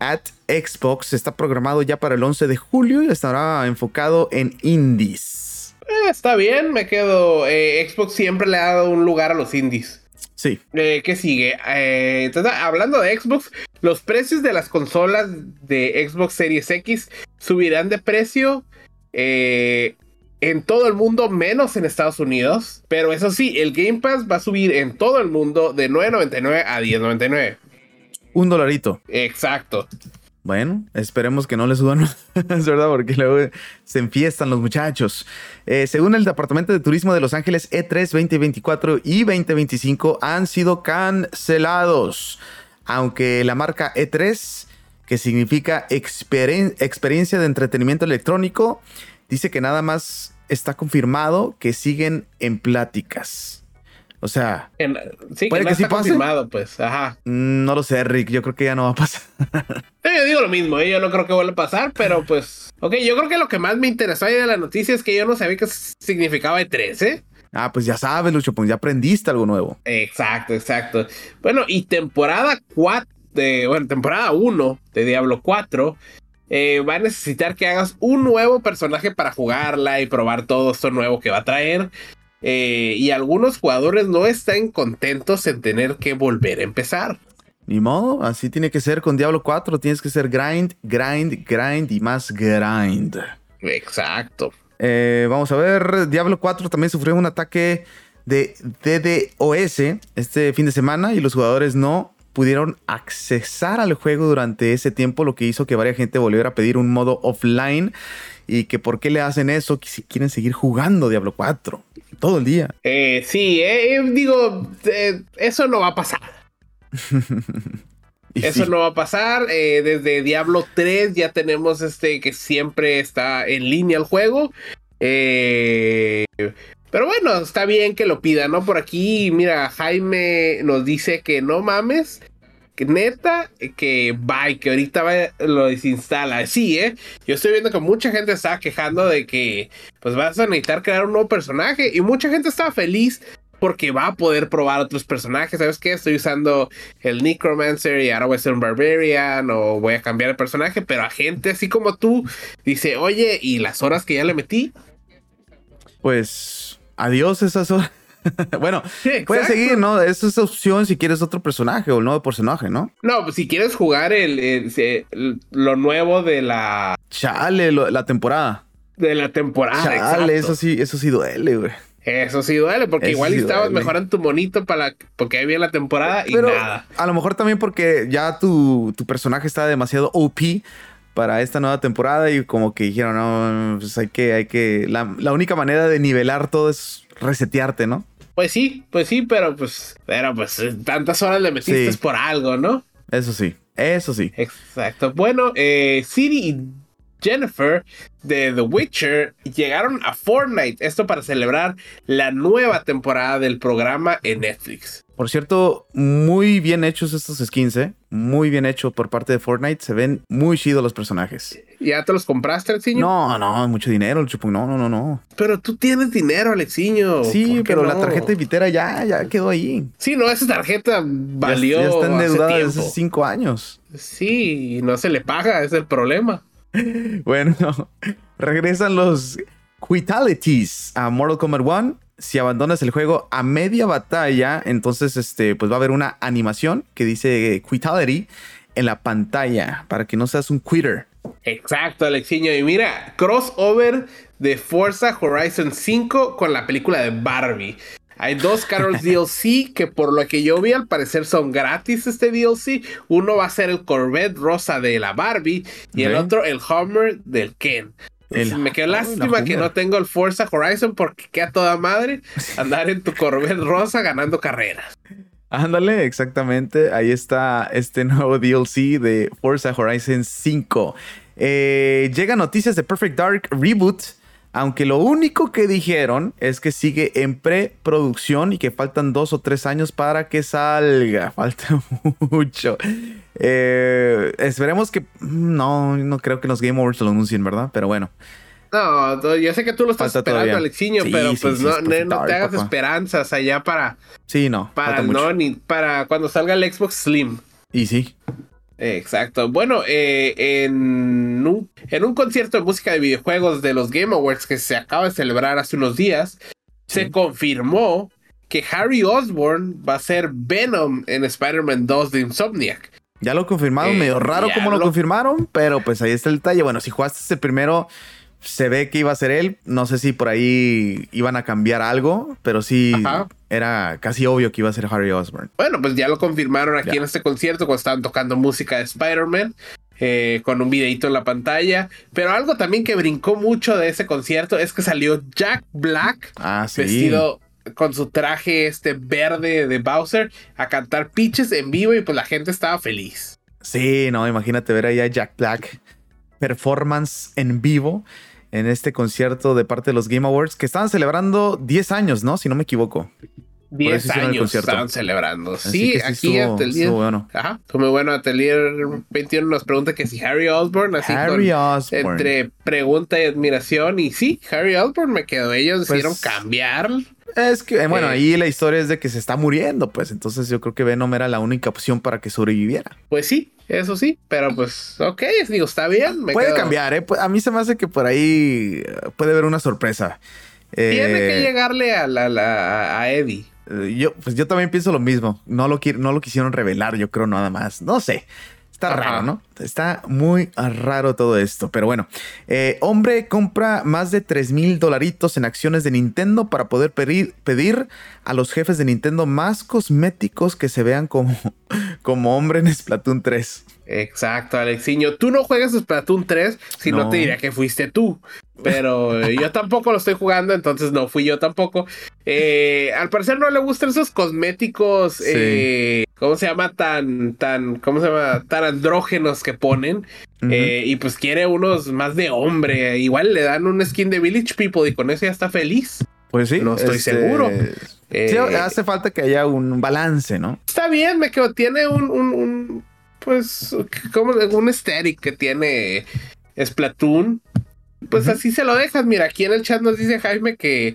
at Xbox está programado ya para el once de julio y estará enfocado en indies. Eh, está bien, me quedo. Eh, Xbox siempre le ha dado un lugar a los indies. Sí. Eh, ¿Qué sigue? Eh, entonces, hablando de Xbox, los precios de las consolas de Xbox Series X subirán de precio eh, en todo el mundo, menos en Estados Unidos. Pero eso sí, el Game Pass va a subir en todo el mundo de nueve noventa y nueve a diez noventa y nueve. Un dolarito. Exacto. Bueno, esperemos que no le suban más, ¿verdad? Porque luego se enfiestan los muchachos. Eh, según el Departamento de Turismo de Los Ángeles, E tres veinte veinticuatro y veinte veinticinco han sido cancelados. Aunque la marca E tres, que significa experien- experiencia de entretenimiento electrónico, dice que nada más está confirmado que siguen en pláticas. O sea, en, sí, puede que, que sí pase. Confirmado, pues. Ajá. No lo sé, Rick. Yo creo que ya no va a pasar. Sí, yo digo lo mismo. ¿eh? Yo no creo que vuelva a pasar, pero pues... Ok, yo creo que lo que más me interesó ahí de la noticia es que yo no sabía qué significaba E tres, ¿eh? Ah, pues ya sabes, Lucho, pues ya aprendiste algo nuevo. Exacto, exacto. Bueno, y temporada cuatro... De, bueno, temporada uno de Diablo cuatro... Eh, va a necesitar que hagas un nuevo personaje para jugarla y probar todo esto nuevo que va a traer... Eh, y algunos jugadores no están contentos en tener que volver a empezar. Ni modo, así tiene que ser con Diablo cuatro. Tienes que ser grind, grind, grind y más grind. Exacto. Eh, vamos a ver, Diablo cuatro también sufrió un ataque de DDoS este fin de semana y los jugadores no pudieron accesar al juego durante ese tiempo, lo que hizo que varias gente volviera a pedir un modo offline. Y que por qué le hacen eso, que si quieren seguir jugando Diablo cuatro todo el día. Eh, sí, eh, digo, eh, eso no va a pasar. Eso sí. no va a pasar. Eh, desde Diablo tres ya tenemos este que siempre está en línea el juego. Eh, pero bueno, está bien que lo pidan, ¿no? Por aquí, mira, Jaime nos dice que no mames. Neta, que bye, que ahorita va, lo desinstala. Sí, eh. Yo estoy viendo que mucha gente estaba quejando de que pues vas a necesitar crear un nuevo personaje. Y mucha gente estaba feliz porque va a poder probar otros personajes. ¿Sabes qué? Estoy usando el Necromancer y ahora voy a ser un Barbarian o voy a cambiar el personaje. Pero a gente así como tú dice, oye, ¿y las horas que ya le metí? Pues adiós esas horas. Bueno, sí, puedes seguir, ¿no? Esa es la opción si quieres otro personaje o el nuevo personaje, ¿no? No, pues si quieres jugar el, el, el, el lo nuevo de la... Chale, lo, la temporada. De la temporada, Chale, exacto. eso sí, eso sí duele, güey. Eso sí duele, porque eso igual sí estabas duele. Mejor en tu monito para la, porque ahí viene la temporada pero, y nada. A lo mejor también porque ya tu, tu personaje está demasiado O P para esta nueva temporada y como que dijeron, no, pues hay que... hay que la, la única manera de nivelar todo es resetearte, ¿no? Pues sí, pues sí, pero pues, pero pues tantas horas le metiste sí. por algo, ¿no? Eso sí, eso sí. Exacto. Bueno, eh, Ciri y Jennifer de The Witcher llegaron a Fortnite. Esto para celebrar la nueva temporada del programa en Netflix. Por cierto, muy bien hechos estos skins, ¿eh? Muy bien hecho por parte de Fortnite. Se ven muy chidos los personajes. ¿Ya te los compraste, Alexiño? No, no, mucho dinero, el chupón. No, no, no, no. Pero tú tienes dinero, Alexiño. Sí, pero no? la tarjeta de Vitera ya, ya quedó ahí. Sí, no, esa tarjeta valió ya, ya está endeudada desde hace cinco años. Sí, no se le paga, es el problema. Bueno, regresan los Quitalities a Mortal Kombat uno. Si abandonas el juego a media batalla, entonces este, pues va a haber una animación que dice Quitality en la pantalla para que no seas un quitter. Exacto, Alexiño. Y mira, crossover de Forza Horizon cinco con la película de Barbie. Hay dos Carol's D L C que por lo que yo vi al parecer son gratis este D L C. Uno va a ser el Corvette rosa de la Barbie y okay. el otro el Hummer del Ken. El, me quedó lástima oh, que no tengo el Forza Horizon porque queda toda madre andar en tu Corvette rosa ganando carreras. Ándale, exactamente. Ahí está este nuevo D L C de Forza Horizon cinco. Eh, llegan noticias de Perfect Dark Reboot, aunque lo único que dijeron es que sigue en preproducción y que faltan dos o tres años para que salga. Falta mucho. Eh, esperemos que... No, no creo que los Game Awards lo anuncien, ¿verdad? Pero bueno. No, yo sé que tú lo estás falta esperando, todavía. Alexiño, sí, pero sí, pues sí, no, no, no te hagas papá. esperanzas allá para... Sí, no. Para, no, ni para cuando salga el Xbox Slim. Y sí. Exacto. Bueno, eh, en, un, en un concierto de música de videojuegos de los Game Awards que se acaba de celebrar hace unos días, sí. se confirmó que Harry Osborn va a ser Venom en Spider-Man dos de Insomniac. Ya lo confirmaron, eh, medio raro como lo, lo confirmaron, pero pues ahí está el detalle. Bueno, si jugaste ese primero... Se ve que iba a ser él. No sé si por ahí iban a cambiar algo, pero sí Ajá. era casi obvio que iba a ser Harry Osborn. Bueno, pues ya lo confirmaron aquí ya. en este concierto cuando estaban tocando música de Spider-Man eh, con un videito en la pantalla. Pero algo también que brincó mucho de ese concierto es que salió Jack Black ah, sí. vestido con su traje este verde de Bowser a cantar Peaches en vivo y pues la gente estaba feliz. Sí, no, imagínate ver ahí a Jack Black performance en vivo en este concierto de parte de los Game Awards, que estaban celebrando diez años, ¿no? Si no me equivoco. diez años estaban celebrando. Así sí, aquí sí estuvo, Atelier. Estuvo bueno. Ajá, fue muy bueno. Atelier veintiuno nos pregunta que si Harry Osborn, así Harry con, Osborn. Entre pregunta y admiración, y sí, Harry Osborn me quedó. Ellos pues, decidieron cambiar. Es que, bueno, eh, ahí la historia es de que se está muriendo, pues, entonces yo creo que Venom era la única opción para que sobreviviera. Pues sí. Eso sí, pero pues, ok, digo, está bien. Me puede quedo... cambiar, ¿eh? A mí se me hace que por ahí puede haber una sorpresa. Tiene eh, que llegarle a, la, la, a Eddie. Yo, pues yo también pienso lo mismo. No lo, no lo quisieron revelar, yo creo, nada más. No sé. Está Ajá. raro, ¿no? Está muy raro todo esto. Pero bueno, eh, hombre compra más de tres mil dolaritos en acciones de Nintendo para poder pedir, pedir a los jefes de Nintendo más cosméticos que se vean como, como hombre en Splatoon tres. Exacto, Alexiño. Tú no juegas Splatoon tres, si no, no te diría que fuiste tú. Pero yo tampoco lo estoy jugando, entonces no fui yo tampoco. Eh, al parecer no le gustan esos cosméticos... Sí. Eh, ¿Cómo se llama? Tan, tan, ¿cómo se llama? Tan andrógenos que ponen. Uh-huh. Eh, y pues quiere unos más de hombre. Igual le dan un skin de Village People y con eso ya está feliz. Pues sí. No estoy este... seguro. Eh, sí, hace falta que haya un balance, ¿no? Está bien, me quedo. Tiene un, un, un pues, como un aesthetic que tiene Splatoon. Pues uh-huh. así se lo dejas. Mira, aquí en el chat nos dice Jaime que...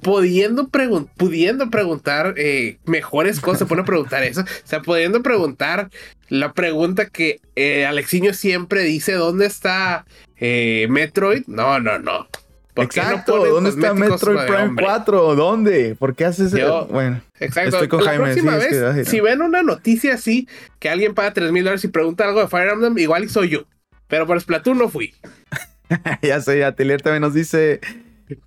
Pudiendo, pregun- pudiendo preguntar eh, mejores cosas, se pone a preguntar eso. O sea, pudiendo preguntar la pregunta que eh, Alexiño siempre dice: ¿dónde está eh, Metroid? No, no, no. Exacto, no ¿dónde está Metroid Prime cuatro? ¿Dónde? ¿Por qué haces eso? Bueno, exacto. Estoy con la Jaime. Próxima sí, vez, es que, ay, si no. ven una noticia así, que alguien paga tres mil dólares y pregunta algo de Fire Emblem, igual soy yo. Pero por Splatoon no fui. Ya sé, Atelier también nos dice.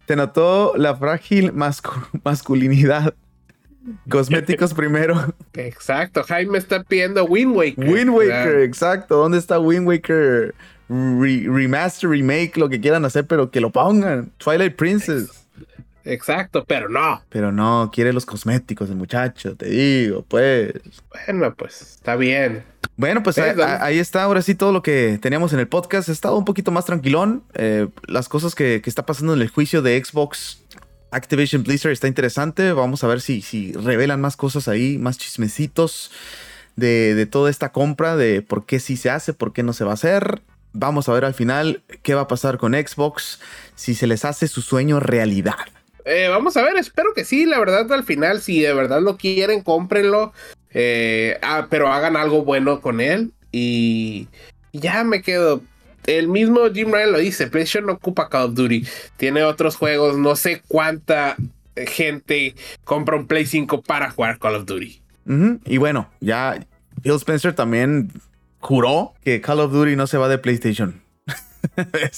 Te notó la frágil mascu- masculinidad. Cosméticos primero. Exacto. Jaime está pidiendo Wind Waker. Wind Waker, ah. exacto. ¿Dónde está Wind Waker? Re- remaster, remake, lo que quieran hacer, pero que lo pongan. Twilight Princess. Exacto, pero no. Pero no, quiere los cosméticos, el muchacho, te digo, pues. Bueno, pues, está bien. Bueno, pues ahí, ahí está, ahora sí, todo lo que teníamos en el podcast. He estado un poquito más tranquilón. Eh, las cosas que, que está pasando en el juicio de Xbox Activision Blizzard está interesante. Vamos a ver si, si revelan más cosas ahí, más chismecitos de, de toda esta compra, de por qué sí se hace, por qué no se va a hacer. Vamos a ver al final qué va a pasar con Xbox, si se les hace su sueño realidad. Eh, vamos a ver, espero que sí, la verdad, al final, si de verdad lo quieren, cómprenlo. Eh, ah, pero hagan algo bueno con él. Y ya me quedo. El mismo Jim Ryan lo dice: PlayStation no ocupa Call of Duty, tiene otros juegos. No sé cuánta gente compra un Play cinco para jugar Call of Duty. Uh-huh. Y bueno, ya Phil Spencer también juró que Call of Duty no se va de PlayStation.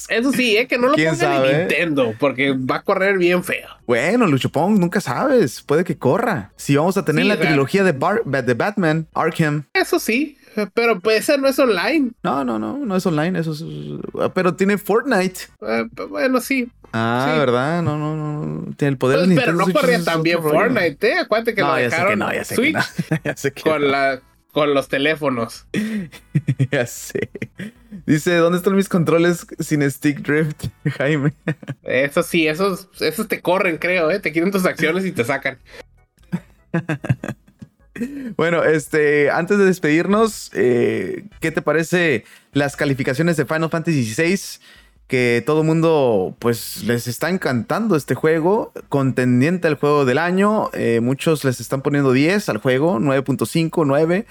Eso sí, ¿eh? Que no lo pongan en Nintendo, porque va a correr bien feo. Bueno, Lucho Ponks, nunca sabes. Puede que corra. Si vamos a tener sí, la ¿verdad? Trilogía de, Bar- de Batman Arkham. Eso sí, Pero pues esa no es online. No, no, no, no es online, eso es... Pero tiene Fortnite. Eh, bueno, sí. Ah, sí. ¿Verdad? No, no, no. Tiene el poder pues, de Nintendo. Pero no corría tan bien Fortnite, ¿eh? Acuérdate que no, lo dejaron no, ya sé Switch que no. ya sé que con, no. la, con los teléfonos. Ya sé. Dice, ¿dónde están mis controles sin stick drift, Jaime? Eso sí, esos, esos te corren, creo, ¿eh? Te quitan tus acciones y te sacan. Bueno, este, antes de despedirnos, eh, ¿qué te parece las calificaciones de Final Fantasy dieciséis? Que todo mundo, pues, les está encantando este juego, contendiente al juego del año. Eh, muchos les están poniendo diez al juego, nueve punto cinco, nueve.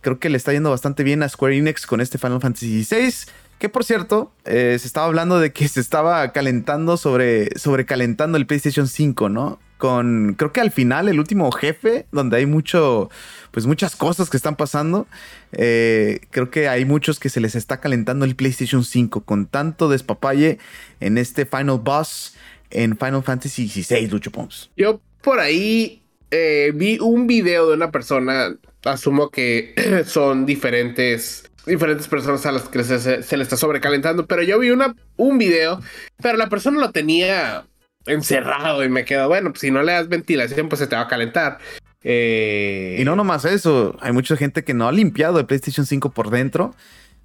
Creo que le está yendo bastante bien a Square Enix con este Final Fantasy dieciséis. Que, por cierto, eh, se estaba hablando de que se estaba calentando sobre, sobrecalentando el PlayStation cinco, ¿no? Con, creo que al final, el último jefe, donde hay mucho, pues muchas cosas que están pasando. Eh, creo que hay muchos que se les está calentando el PlayStation cinco con tanto despapalle en este Final Boss en Final Fantasy dieciséis, Lucho Ponks. Yo por ahí eh, vi un video de una persona, asumo que son diferentes... Diferentes personas a las que se, se le está sobrecalentando. Pero yo vi una, un video, pero la persona lo tenía encerrado y me quedo, bueno, pues si no le das ventilación, pues se te va a calentar. Eh... Y no nomás eso, hay mucha gente que no ha limpiado el PlayStation cinco por dentro.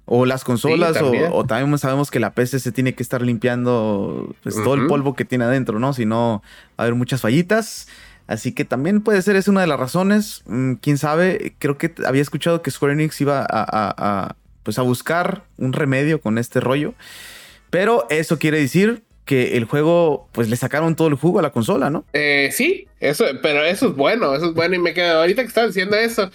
O las consolas, sí, también. O, o también sabemos que la P C se tiene que estar limpiando pues, uh-huh. todo el polvo que tiene adentro, ¿no? Si no, va a haber muchas fallitas. Así que también puede ser esa una de las razones. Quién sabe, creo que había escuchado que Square Enix iba a, a, a, pues a buscar un remedio con este rollo. Pero eso quiere decir que el juego, pues le sacaron todo el jugo a la consola, ¿no? Eh, sí, eso, pero eso es bueno, eso es bueno. Y me quedo, ahorita que estaba diciendo eso,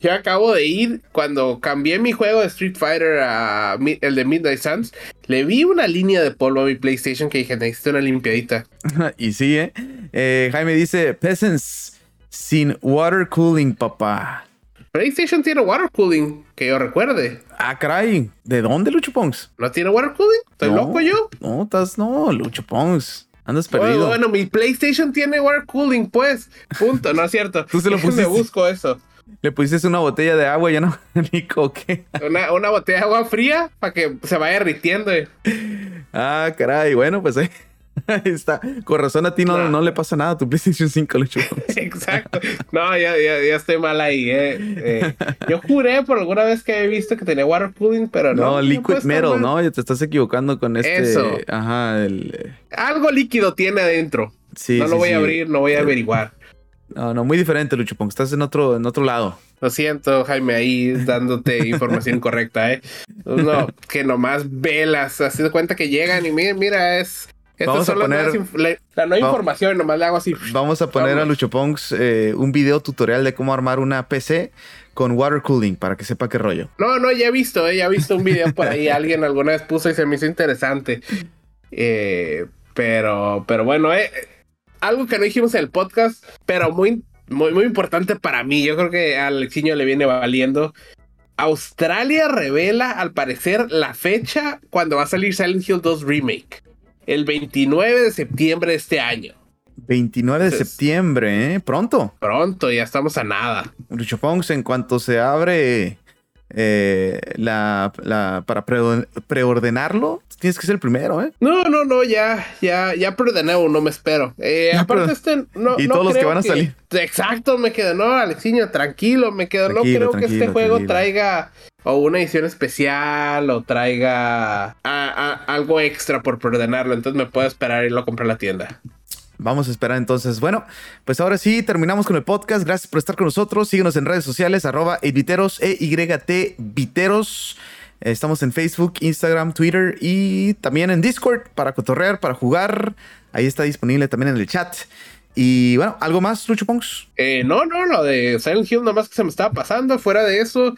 yo acabo de ir, cuando cambié mi juego de Street Fighter a mi, el de Midnight Suns, le vi una línea de polvo a mi PlayStation que dije, necesito una limpiadita. Y sí, ¿eh? eh. Jaime dice, peasants, sin water cooling, papá. PlayStation tiene water cooling, que yo recuerde. Ah, caray. ¿De dónde, Lucho Ponks? ¿No tiene water cooling? ¿Estoy no, loco yo? No, estás, no, Lucho Ponks. Andas perdido. Bueno, bueno, mi PlayStation tiene water cooling, pues. Punto, no es cierto. Tú se lo pusiste. Me busco eso. Le pusiste una botella de agua, ya no, Nico, ¿qué? Una, una botella de agua fría para que se vaya derritiendo. Eh. Ah, caray, bueno, pues ahí, ahí está. Con razón a ti no, no. no le pasa nada a tu PlayStation cinco, Lucho. Exacto. No, ya, ya, ya estoy mal ahí. Eh. Eh, yo juré por alguna vez que he visto que tenía water cooling, pero no. No, liquid metal, ¿no? Ya te estás equivocando con este. Eso. Ajá, el... Algo líquido tiene adentro. Sí, no sí, lo voy sí. a abrir, no voy a averiguar. No, no, muy diferente, Lucho Ponks. Estás en otro, en otro lado. Lo siento, Jaime, ahí dándote información incorrecta, ¿eh? No, que nomás velas, así de cuenta que llegan y mira, mira, es... Vamos son a poner... Inf- la, la no hay va- información, nomás le hago así. Vamos a poner vamos. a Lucho Ponks eh, un video tutorial de cómo armar una P C con water cooling, para que sepa qué rollo. No, no, ya he visto, eh, ya he visto un video por ahí. Alguien alguna vez puso y se me hizo interesante. Eh, pero, pero bueno, eh... Algo que no dijimos en el podcast, pero muy, muy, muy importante para mí. Yo creo que a Alexiño le viene valiendo. Australia revela, al parecer, la fecha cuando va a salir Silent Hill dos Remake. El veintinueve de septiembre de este año. veintinueve Entonces, de septiembre, ¿eh? Pronto. Pronto, ya estamos a nada. Lucho Ponks, en cuanto se abre eh, la, la para pre- preordenarlo... Tienes que ser el primero, ¿eh? No, no, no, ya, ya, ya preordené uno, me espero. Eh, aparte pero, este, no, y no todos los que van a que, salir. Exacto, me quedo, no, Alexiño, tranquilo, me quedo, tranquilo, no creo que este juego tranquilo. traiga o una edición especial o traiga a, a, algo extra por preordenarlo, entonces me puedo esperar y lo compré en la tienda. Vamos a esperar entonces. Bueno, pues ahora sí terminamos con el podcast. Gracias por estar con nosotros. Síguenos en redes sociales, arroba Eviteros, E Y T Viteros. Estamos en Facebook, Instagram, Twitter y también en Discord para cotorrear, para jugar. Ahí está disponible también en el chat. Y bueno, ¿algo más, Lucho Ponks? Eh, no, no, lo de Silent Hill nomás que se me estaba pasando. Fuera de eso,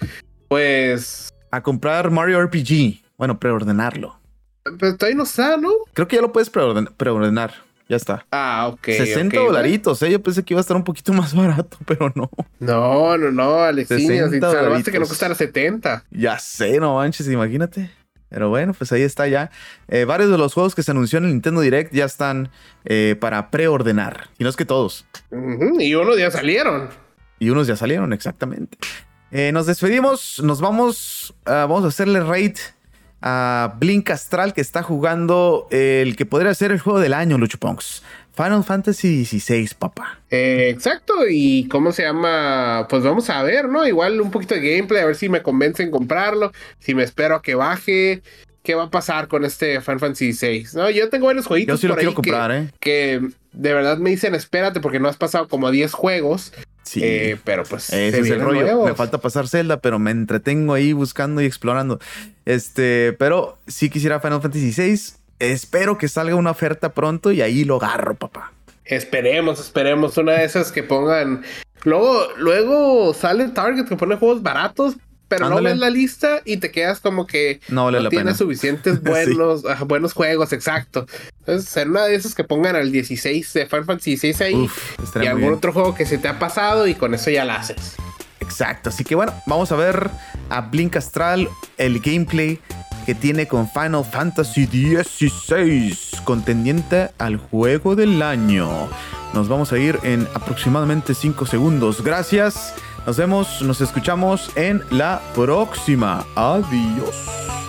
pues... A comprar Mario R P G. Bueno, preordenarlo. Pero todavía no está, ¿no? Creo que ya lo puedes preorden- preordenar. Ya está. Ah, ok. sesenta dolaritos, okay, ¿eh? Yo pensé que iba a estar un poquito más barato, pero no. No, no, no, Alexiño. Si salvaste que no costara setenta. Ya sé, no manches, imagínate. Pero bueno, pues ahí está ya. Eh, varios de los juegos que se anunció en el Nintendo Direct ya están eh, para preordenar. Y no es que todos. Uh-huh. Y unos ya salieron. Y unos ya salieron, exactamente. Eh, nos despedimos, nos vamos, uh, vamos a hacerle raid a Blink Astral, que está jugando el que podría ser el juego del año, Lucho Ponks. Final Fantasy dieciséis, papá. Eh, exacto, y cómo se llama, pues vamos a ver, ¿no? Igual un poquito de gameplay, a ver si me convencen comprarlo, si me espero a que baje, qué va a pasar con este Final Fantasy dieciséis, ¿no? Yo tengo varios jueguitos. Yo sí lo por quiero ahí comprar, que, ¿eh? Que de verdad me dicen, espérate, porque no has pasado como diez juegos. Sí, eh, pero pues ese es el rollo. Nuevos. Me falta pasar Zelda, pero me entretengo ahí buscando y explorando. Este, pero sí quisiera Final Fantasy dieciséis. Espero que salga una oferta pronto y ahí lo agarro, papá. Esperemos, esperemos. Una de esas que pongan... Luego, luego sale Target que pone juegos baratos, pero ándale, no ves la lista y te quedas como que no, vale no la tienes pena. Suficientes buenos, sí. ah, buenos juegos, exacto. Entonces, en una de esas que pongan al dieciséis de Final Fantasy dieciséis ahí. Uf, y algún bien. Otro juego que se te ha pasado y con eso ya la haces. Exacto. Así que bueno, vamos a ver a Blink Astral el gameplay que tiene con Final Fantasy dieciséis, contendiente al juego del año. Nos vamos a ir en aproximadamente cinco segundos. Gracias, nos vemos, nos escuchamos en la próxima. Adiós.